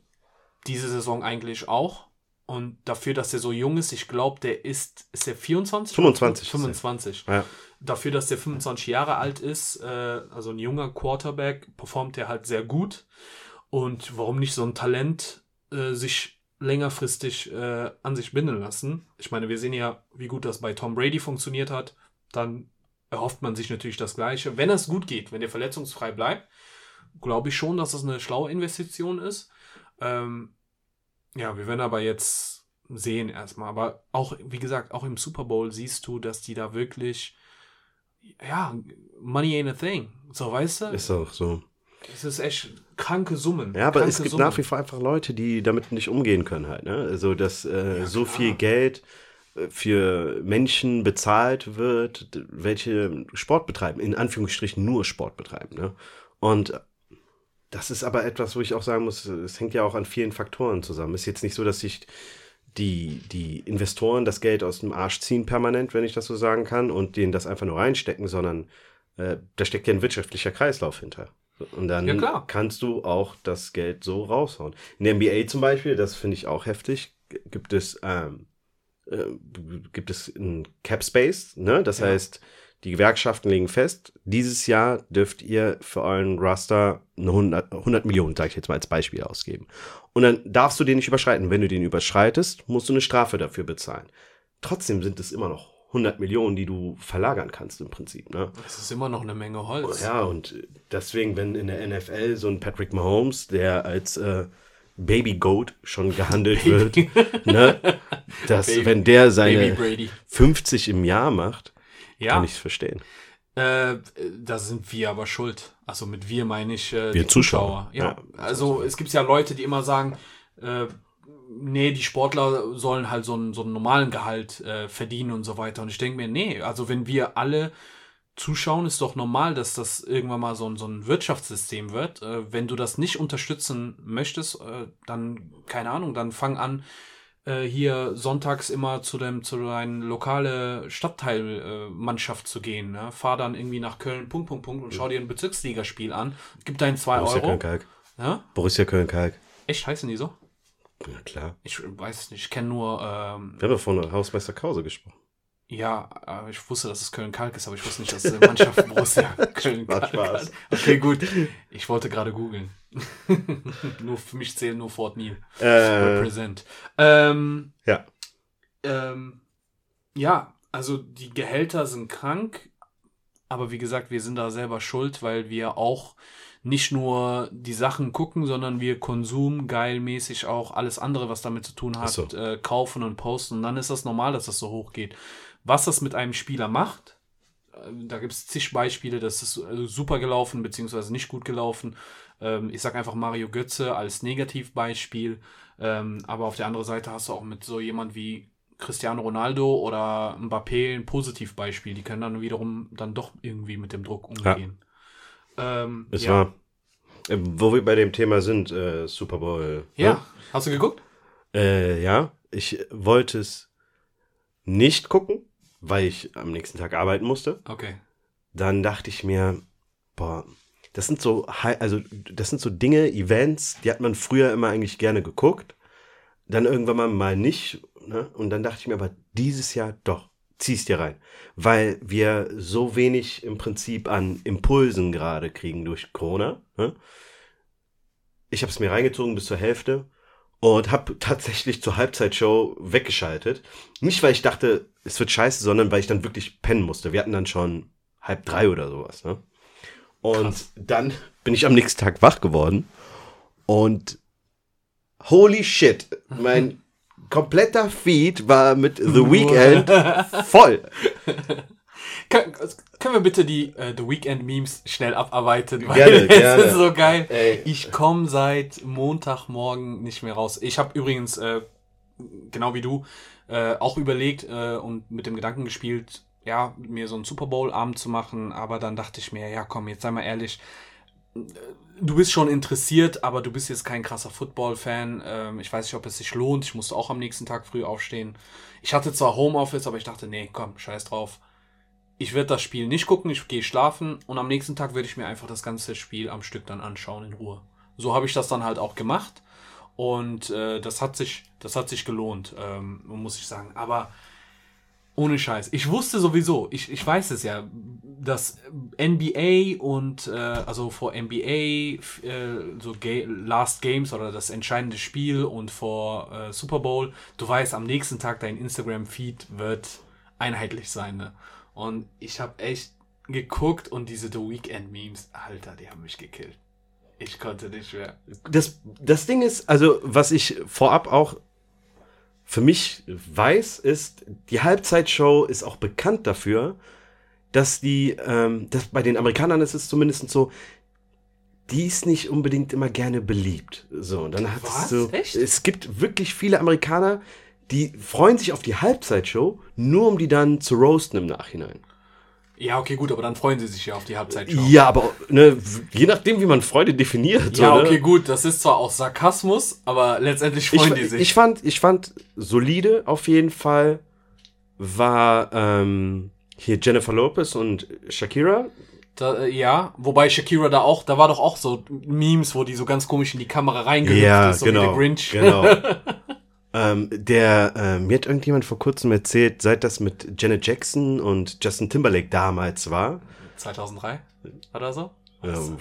diese Saison eigentlich auch und dafür, dass er so jung ist, ich glaube, der ist der 24? 25. 25. Ja. Dafür, dass der 25 Jahre alt ist, also ein junger Quarterback, performt er halt sehr gut. Und warum nicht so ein Talent sich längerfristig an sich binden lassen? Ich meine, wir sehen ja, wie gut das bei Tom Brady funktioniert hat. Dann erhofft man sich natürlich das Gleiche. Wenn es gut geht, wenn der verletzungsfrei bleibt, glaube ich schon, dass das eine schlaue Investition ist. Ja, wir werden aber jetzt sehen erstmal. Aber auch, wie gesagt, auch im Super Bowl siehst du, dass die da wirklich... Ja, money ain't a thing. So, weißt du? Ist auch so. Es ist echt kranke Summen. Ja, aber es gibt Summen. Nach wie vor einfach Leute, die damit nicht umgehen können halt. Ne? Also, dass so viel Geld für Menschen bezahlt wird, welche Sport betreiben. In Anführungsstrichen nur Sport betreiben. Ne? Und das ist aber etwas, wo ich auch sagen muss, es hängt ja auch an vielen Faktoren zusammen. Ist jetzt nicht so, dass sich die Investoren das Geld aus dem Arsch ziehen permanent, wenn ich das so sagen kann, und denen das einfach nur reinstecken, sondern da steckt ja ein wirtschaftlicher Kreislauf hinter. Und dann kannst du auch das Geld so raushauen. In der NBA zum Beispiel, das finde ich auch heftig, gibt es einen Cap Space, ne? Das heißt, die Gewerkschaften legen fest, dieses Jahr dürft ihr für euren Raster 100 Millionen, sage ich jetzt mal als Beispiel, ausgeben. Und dann darfst du den nicht überschreiten. Wenn du den überschreitest, musst du eine Strafe dafür bezahlen. Trotzdem sind es immer noch 100 Millionen, die du verlagern kannst im Prinzip. Ne? Das ist immer noch eine Menge Holz. Ja, und deswegen, wenn in der NFL so ein Patrick Mahomes, der als Baby Goat schon gehandelt wird, ne? Dass wenn der seine 50 im Jahr macht, kann ich es verstehen. Da sind wir aber schuld. Also mit wir meine ich wir Zuschauer. Ja, also es gibt ja Leute, die immer sagen, die Sportler sollen halt so einen normalen Gehalt verdienen und so weiter. Und ich denke mir, also wenn wir alle zuschauen, ist doch normal, dass das irgendwann mal so ein Wirtschaftssystem wird. Wenn du das nicht unterstützen möchtest, dann, keine Ahnung, dann fang an, hier sonntags immer zu deinem lokale Stadtteilmannschaft zu gehen. Ne? Fahr dann irgendwie nach Köln, .. und schau dir ein Bezirksligaspiel an. Gib deinen 2 Borussia Euro. Köln-Kalk. Ja? Borussia Köln-Kalk. Echt, heißen die so? Ja, klar. Ich weiß es nicht, ich kenne nur... Wir haben ja von Hausmeister Krause gesprochen. Ja, aber ich wusste, dass es Köln-Kalk ist, aber ich wusste nicht, dass es Mannschaft Borussia Köln-Kalk ist. Okay, gut. Ich wollte gerade googeln. Nur für mich zählen nur Fort Neal. Represent. Ja. Ja, also die Gehälter sind krank, aber wie gesagt, wir sind da selber schuld, weil wir auch nicht nur die Sachen gucken, sondern wir konsumgeilmäßig auch alles andere, was damit zu tun hat, kaufen und posten. Und dann ist das normal, dass das so hoch geht. Was das mit einem Spieler macht, da gibt es zig Beispiele, das ist super gelaufen, beziehungsweise nicht gut gelaufen. Ich sag einfach Mario Götze als Negativbeispiel. Aber auf der anderen Seite hast du auch mit so jemand wie Cristiano Ronaldo oder Mbappé ein Positivbeispiel. Die können dann wiederum dann doch irgendwie mit dem Druck umgehen. Ja. War, wo wir bei dem Thema sind, Super Bowl. Ja, ne? Hast du geguckt? Ja, ich wollte es nicht gucken, weil ich am nächsten Tag arbeiten musste. Okay. Dann dachte ich mir, das sind so Dinge, Events, die hat man früher immer eigentlich gerne geguckt, dann irgendwann mal nicht, ne? Und dann dachte ich mir, aber dieses Jahr doch, ziehst dir rein, weil wir so wenig im Prinzip an Impulsen gerade kriegen durch Corona, ne? Ich habe es mir reingezogen bis zur Hälfte und habe tatsächlich zur Halbzeitshow weggeschaltet. Nicht, weil ich dachte, es wird scheiße, sondern weil ich dann wirklich pennen musste. Wir hatten dann schon 2:30 oder sowas, ne? Und krass. Dann bin ich am nächsten Tag wach geworden und holy shit, mein kompletter Feed war mit The Weeknd voll. Können wir bitte die The Weeknd-Memes schnell abarbeiten? Weil das ist so geil. Ey. Ich komme seit Montagmorgen nicht mehr raus. Ich habe übrigens, genau wie du, auch überlegt und mit dem Gedanken gespielt, ja, mir so einen Super Bowl-Abend zu machen, aber dann dachte ich mir, ja komm, jetzt sei mal ehrlich, du bist schon interessiert, aber du bist jetzt kein krasser Football-Fan, ich weiß nicht, ob es sich lohnt, ich musste auch am nächsten Tag früh aufstehen. Ich hatte zwar Homeoffice, aber ich dachte, nee, komm, scheiß drauf, ich werde das Spiel nicht gucken, ich gehe schlafen und am nächsten Tag würde ich mir einfach das ganze Spiel am Stück dann anschauen in Ruhe. So habe ich das dann halt auch gemacht und das hat sich gelohnt, muss ich sagen, aber ohne Scheiß. Ich wusste sowieso, ich weiß es ja, dass NBA und, also vor NBA, so Last Games oder das entscheidende Spiel und vor Super Bowl, du weißt, am nächsten Tag dein Instagram-Feed wird einheitlich sein, ne? Und ich habe echt geguckt und diese The Weeknd-Memes, Alter, die haben mich gekillt. Ich konnte nicht mehr. Das Ding ist, also, was ich vorab auch für mich weiß, ist, die Halbzeitshow ist auch bekannt dafür, dass die, dass bei den Amerikanern ist es zumindest so, die ist nicht unbedingt immer gerne beliebt. So, und dann hat es so, echt? Es gibt wirklich viele Amerikaner, die freuen sich auf die Halbzeitshow, nur um die dann zu roasten im Nachhinein. Ja, okay, gut, aber dann freuen sie sich ja auf die Halbzeitshow. Ja, aber ne, je nachdem, wie man Freude definiert. Ja, oder? Okay, gut, das ist zwar auch Sarkasmus, aber letztendlich freuen die sich. Ich fand solide auf jeden Fall war hier Jennifer Lopez und Shakira. Ja, wobei Shakira da war doch auch so Memes, wo die so ganz komisch in die Kamera reingehüpft ist, so genau, wie der Grinch. Genau. Mir hat irgendjemand vor kurzem erzählt, seit das mit Janet Jackson und Justin Timberlake damals war. 2003 oder so?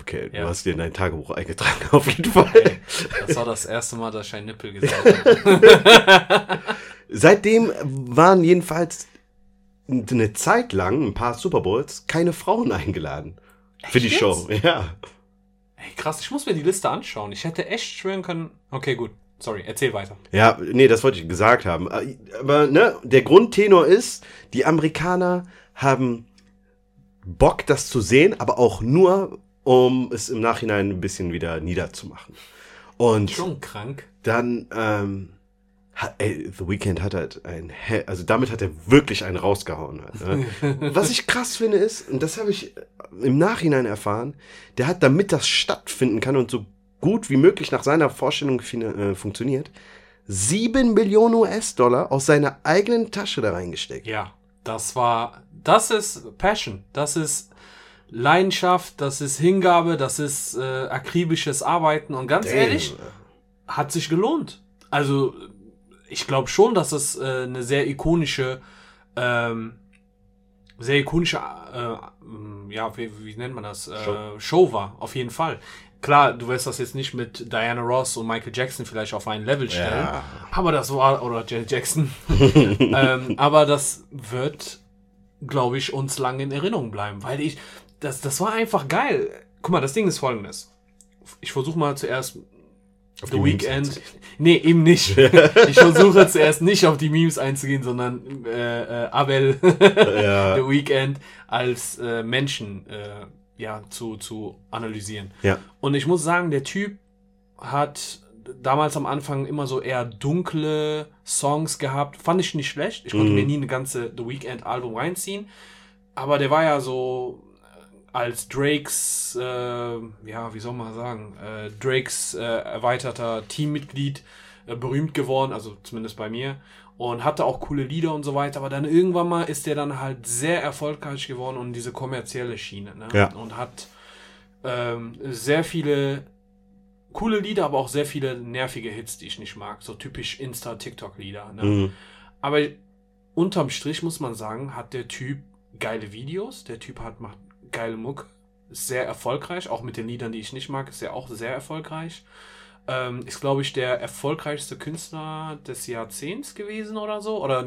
Okay, ja. Du hast dir in dein Tagebuch eingetragen, auf jeden Fall. Okay. Das war das erste Mal, dass ich einen Nippel gesehen habe. Seitdem waren jedenfalls eine Zeit lang, ein paar Super Bowls, keine Frauen eingeladen. Echt für die jetzt? Show, ja. Ey, krass, ich muss mir die Liste anschauen. Ich hätte echt schwören können, okay, gut. Sorry, erzähl weiter. Ja, nee, das wollte ich gesagt haben. Aber ne, der Grundtenor ist, die Amerikaner haben Bock, das zu sehen, aber auch nur, um es im Nachhinein ein bisschen wieder niederzumachen. Und schon krank. Dann, The Weeknd hat halt damit hat er wirklich einen rausgehauen. Halt, ne? Was ich krass finde ist, und das habe ich im Nachhinein erfahren, der hat, damit das stattfinden kann und so gut wie möglich nach seiner Vorstellung funktioniert, $7 Millionen aus seiner eigenen Tasche da reingesteckt. Ja, das ist Passion, das ist Leidenschaft, das ist Hingabe, das ist akribisches Arbeiten und ganz ehrlich, hat sich gelohnt. Also ich glaube schon, dass es eine sehr ikonische, ja, wie nennt man das? Show war, auf jeden Fall. Klar, du wirst das jetzt nicht mit Diana Ross und Michael Jackson vielleicht auf ein Level stellen, ja. Aber das war, oder Janet Jackson, aber das wird, glaube ich, uns lange in Erinnerung bleiben, weil das war einfach geil. Guck mal, das Ding ist folgendes. Ich versuche mal zuerst auf The Weeknd. Nee, eben nicht. Ich versuche zuerst nicht auf die Memes einzugehen, sondern Abel, ja. The Weeknd als Menschen zu analysieren. Ja. Und ich muss sagen, der Typ hat damals am Anfang immer so eher dunkle Songs gehabt. Fand ich nicht schlecht. Ich konnte mir nie eine ganze The Weeknd-Album reinziehen. Aber der war ja so als Drakes, Drakes erweiterter Teammitglied berühmt geworden, also zumindest bei mir. Und hatte auch coole Lieder und so weiter. Aber dann irgendwann mal ist der dann halt sehr erfolgreich geworden und diese kommerzielle Schiene. Ne? Ja. Und hat sehr viele coole Lieder, aber auch sehr viele nervige Hits, die ich nicht mag. So typisch Insta-TikTok-Lieder. Ne? Mhm. Aber unterm Strich muss man sagen, hat der Typ geile Videos, der Typ macht geile Mucke, ist sehr erfolgreich, auch mit den Liedern, die ich nicht mag, ist er auch sehr erfolgreich. Ist, glaube ich, der erfolgreichste Künstler des Jahrzehnts gewesen oder so. Oder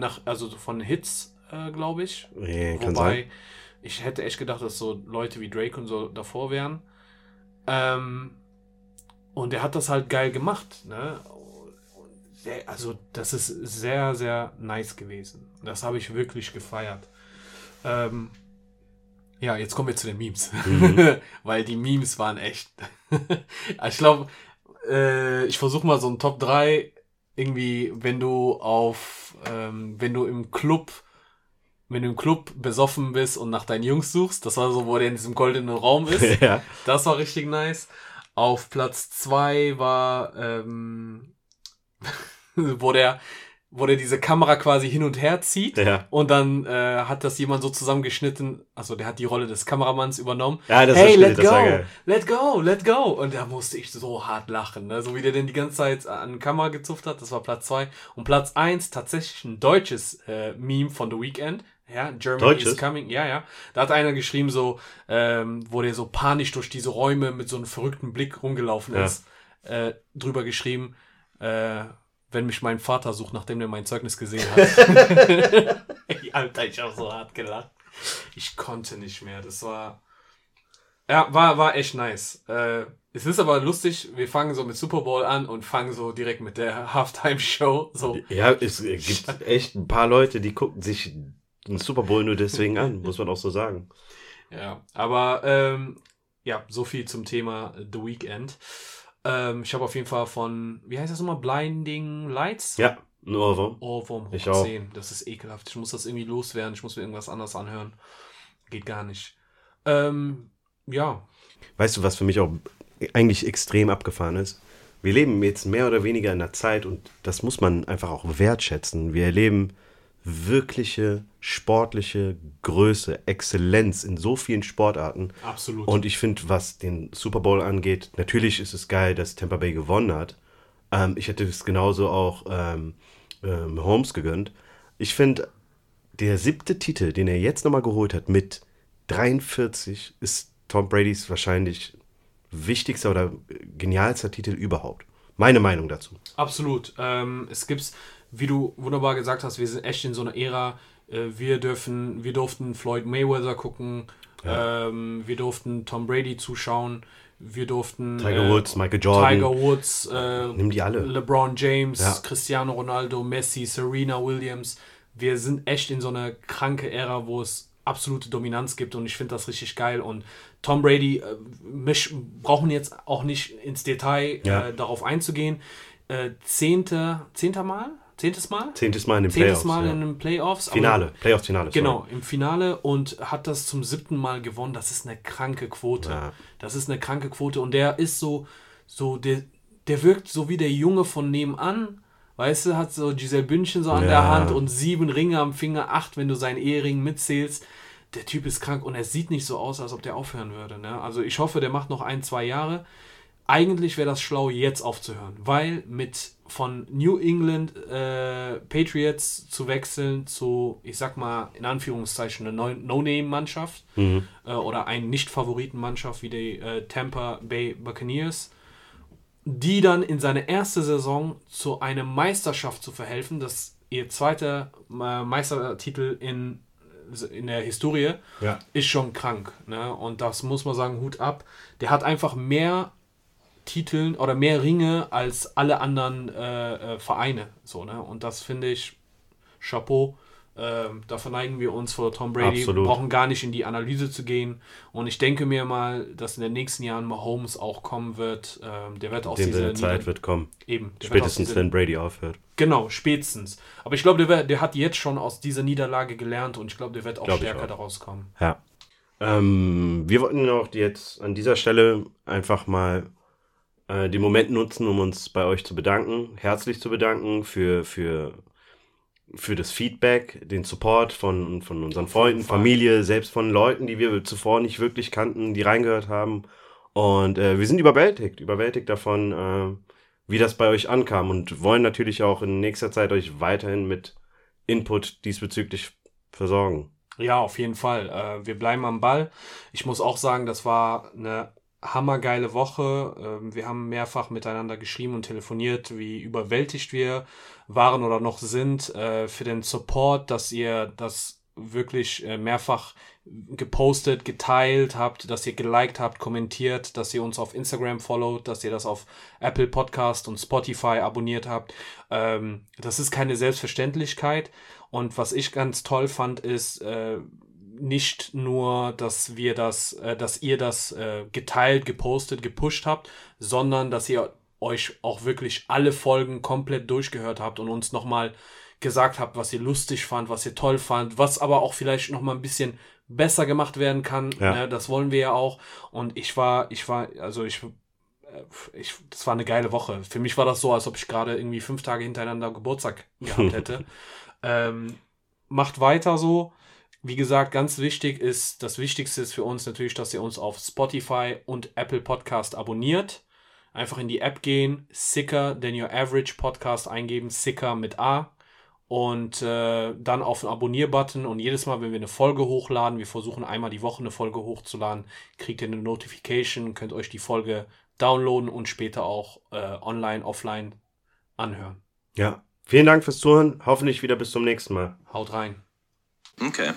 von Hits, glaube ich. Ja, kann sein. Ich hätte echt gedacht, dass so Leute wie Drake und so davor wären. Und er hat das halt geil gemacht, ne? Also, das ist sehr, sehr nice gewesen. Das habe ich wirklich gefeiert. Ja, jetzt kommen wir zu den Memes. Mhm. Weil die Memes waren echt. Ich glaube, ich versuche mal so ein Top 3. Irgendwie, wenn du im Club besoffen bist und nach deinen Jungs suchst, das war so, wo der in diesem goldenen Raum ist. Ja. Das war richtig nice. Auf Platz 2 war, wo der diese Kamera quasi hin und her zieht, ja. Und dann hat das jemand so zusammengeschnitten, also der hat die Rolle des Kameramanns übernommen. Ja, das hey, let go, let go, let go. Und da musste ich so hart lachen, ne? So wie der denn die ganze Zeit an die Kamera gezupft hat, das war Platz 2. Und Platz 1, tatsächlich ein deutsches Meme von The Weeknd. Ja, Germany Deutsches? Is coming, ja, ja. Da hat einer geschrieben, so, wo der so panisch durch diese Räume mit so einem verrückten Blick rumgelaufen ist, drüber geschrieben, wenn mich mein Vater sucht, nachdem er mein Zeugnis gesehen hat. Alter, ich habe so hart gelacht. Ich konnte nicht mehr, das war... Ja, war echt nice. Es ist aber lustig, wir fangen so mit Super Bowl an und fangen so direkt mit der Halftime-Show. So. Ja, es gibt echt ein paar Leute, die gucken sich den Super Bowl nur deswegen an, muss man auch so sagen. Ja, aber so viel zum Thema The Weeknd. Ich habe auf jeden Fall von, wie heißt das nochmal, Blinding Lights? Ja, ein Ohrwurm. Ich auch. Das ist ekelhaft. Ich muss das irgendwie loswerden. Ich muss mir irgendwas anderes anhören. Geht gar nicht. Ja. Weißt du, was für mich auch eigentlich extrem abgefahren ist? Wir leben jetzt mehr oder weniger in einer Zeit, und das muss man einfach auch wertschätzen. Wir erleben wirkliche sportliche Größe, Exzellenz in so vielen Sportarten. Absolut. Und ich finde, was den Super Bowl angeht, natürlich ist es geil, dass Tampa Bay gewonnen hat. Ich hätte es genauso auch Mahomes gegönnt. Ich finde, der 7. Titel, den er jetzt nochmal geholt hat mit 43, ist Tom Bradys wahrscheinlich wichtigster oder genialster Titel überhaupt. Meine Meinung dazu. Absolut. Es gibt's, wie du wunderbar gesagt hast, wir sind echt in so einer Ära, wir durften Floyd Mayweather gucken, ja. Wir durften Tom Brady zuschauen, wir durften Tiger Woods, Michael Jordan, nimm die alle. LeBron James, ja. Cristiano Ronaldo, Messi, Serena Williams. Wir sind echt in so einer kranke Ära, wo es absolute Dominanz gibt, und ich finde das richtig geil. Und Tom Brady, brauchen jetzt auch nicht ins Detail darauf einzugehen. 10. Mal in den Playoffs. 10. Mal in den Playoffs. Finale, Playoffs-Finale. Genau, im Finale, und hat das zum 7. Mal gewonnen. Das ist eine kranke Quote. Ja. Das ist eine kranke Quote, und der ist so der wirkt so wie der Junge von nebenan, weißt du, hat so Giselle Bündchen so an der Hand und 7 Ringe am Finger, 8, wenn du seinen Ehering mitzählst. Der Typ ist krank und er sieht nicht so aus, als ob der aufhören würde. Ne? Also ich hoffe, der macht noch 1-2 Jahre. Eigentlich wäre das schlau, jetzt aufzuhören, weil mit von New England Patriots zu wechseln zu, ich sag mal, in Anführungszeichen eine No-Name-Mannschaft oder eine Nicht-Favoriten-Mannschaft wie die Tampa Bay Buccaneers, die dann in seine erste Saison zu einer Meisterschaft zu verhelfen, das ihr zweiter Meistertitel in der Historie, ist schon krank. Ne? Und das muss man sagen, Hut ab. Der hat einfach mehr Titeln oder mehr Ringe als alle anderen Vereine. So, ne? Und das finde ich Chapeau. Da verneigen wir uns vor Tom Brady. Absolut. Wir brauchen gar nicht in die Analyse zu gehen. Und ich denke mir mal, dass in den nächsten Jahren Mahomes auch kommen wird. Der wird aus dieser Zeit wird kommen. Eben. Spätestens, wenn Brady aufhört. Genau, spätestens. Aber ich glaube, der hat jetzt schon aus dieser Niederlage gelernt und ich glaube, der wird auch stärker daraus kommen. Ja. Wir wollten auch jetzt an dieser Stelle einfach mal den Moment nutzen, um uns bei euch zu bedanken, herzlich zu bedanken für das Feedback, den Support von unseren Freunden, Familie, selbst von Leuten, die wir zuvor nicht wirklich kannten, die reingehört haben. Und wir sind überwältigt davon, wie das bei euch ankam und wollen natürlich auch in nächster Zeit euch weiterhin mit Input diesbezüglich versorgen. Ja, auf jeden Fall. Wir bleiben am Ball. Ich muss auch sagen, das war eine hammergeile Woche. Wir haben mehrfach miteinander geschrieben und telefoniert, wie überwältigt wir waren oder noch sind, für den Support, dass ihr das wirklich mehrfach gepostet, geteilt habt, dass ihr geliked habt, kommentiert, dass ihr uns auf Instagram followt, dass ihr das auf Apple Podcast und Spotify abonniert habt. Das ist keine Selbstverständlichkeit. Und was ich ganz toll fand, ist, nicht nur, dass ihr das geteilt, gepostet, gepusht habt, sondern dass ihr euch auch wirklich alle Folgen komplett durchgehört habt und uns nochmal gesagt habt, was ihr lustig fand, was ihr toll fand, was aber auch vielleicht nochmal ein bisschen besser gemacht werden kann. Ja. Ne? Das wollen wir ja auch. Und das war eine geile Woche. Für mich war das so, als ob ich gerade irgendwie 5 Tage hintereinander Geburtstag gehabt hätte. Macht weiter so. Wie gesagt, ganz wichtig ist, das Wichtigste ist für uns natürlich, dass ihr uns auf Spotify und Apple Podcast abonniert. Einfach in die App gehen, Sicker than your Average Podcast eingeben, Sicker mit A. Und dann auf den Abonnier-Button. Und jedes Mal, wenn wir eine Folge hochladen, wir versuchen einmal die Woche eine Folge hochzuladen, kriegt ihr eine Notification, könnt euch die Folge downloaden und später auch online, offline anhören. Ja, vielen Dank fürs Zuhören. Hoffentlich wieder bis zum nächsten Mal. Haut rein. Okay.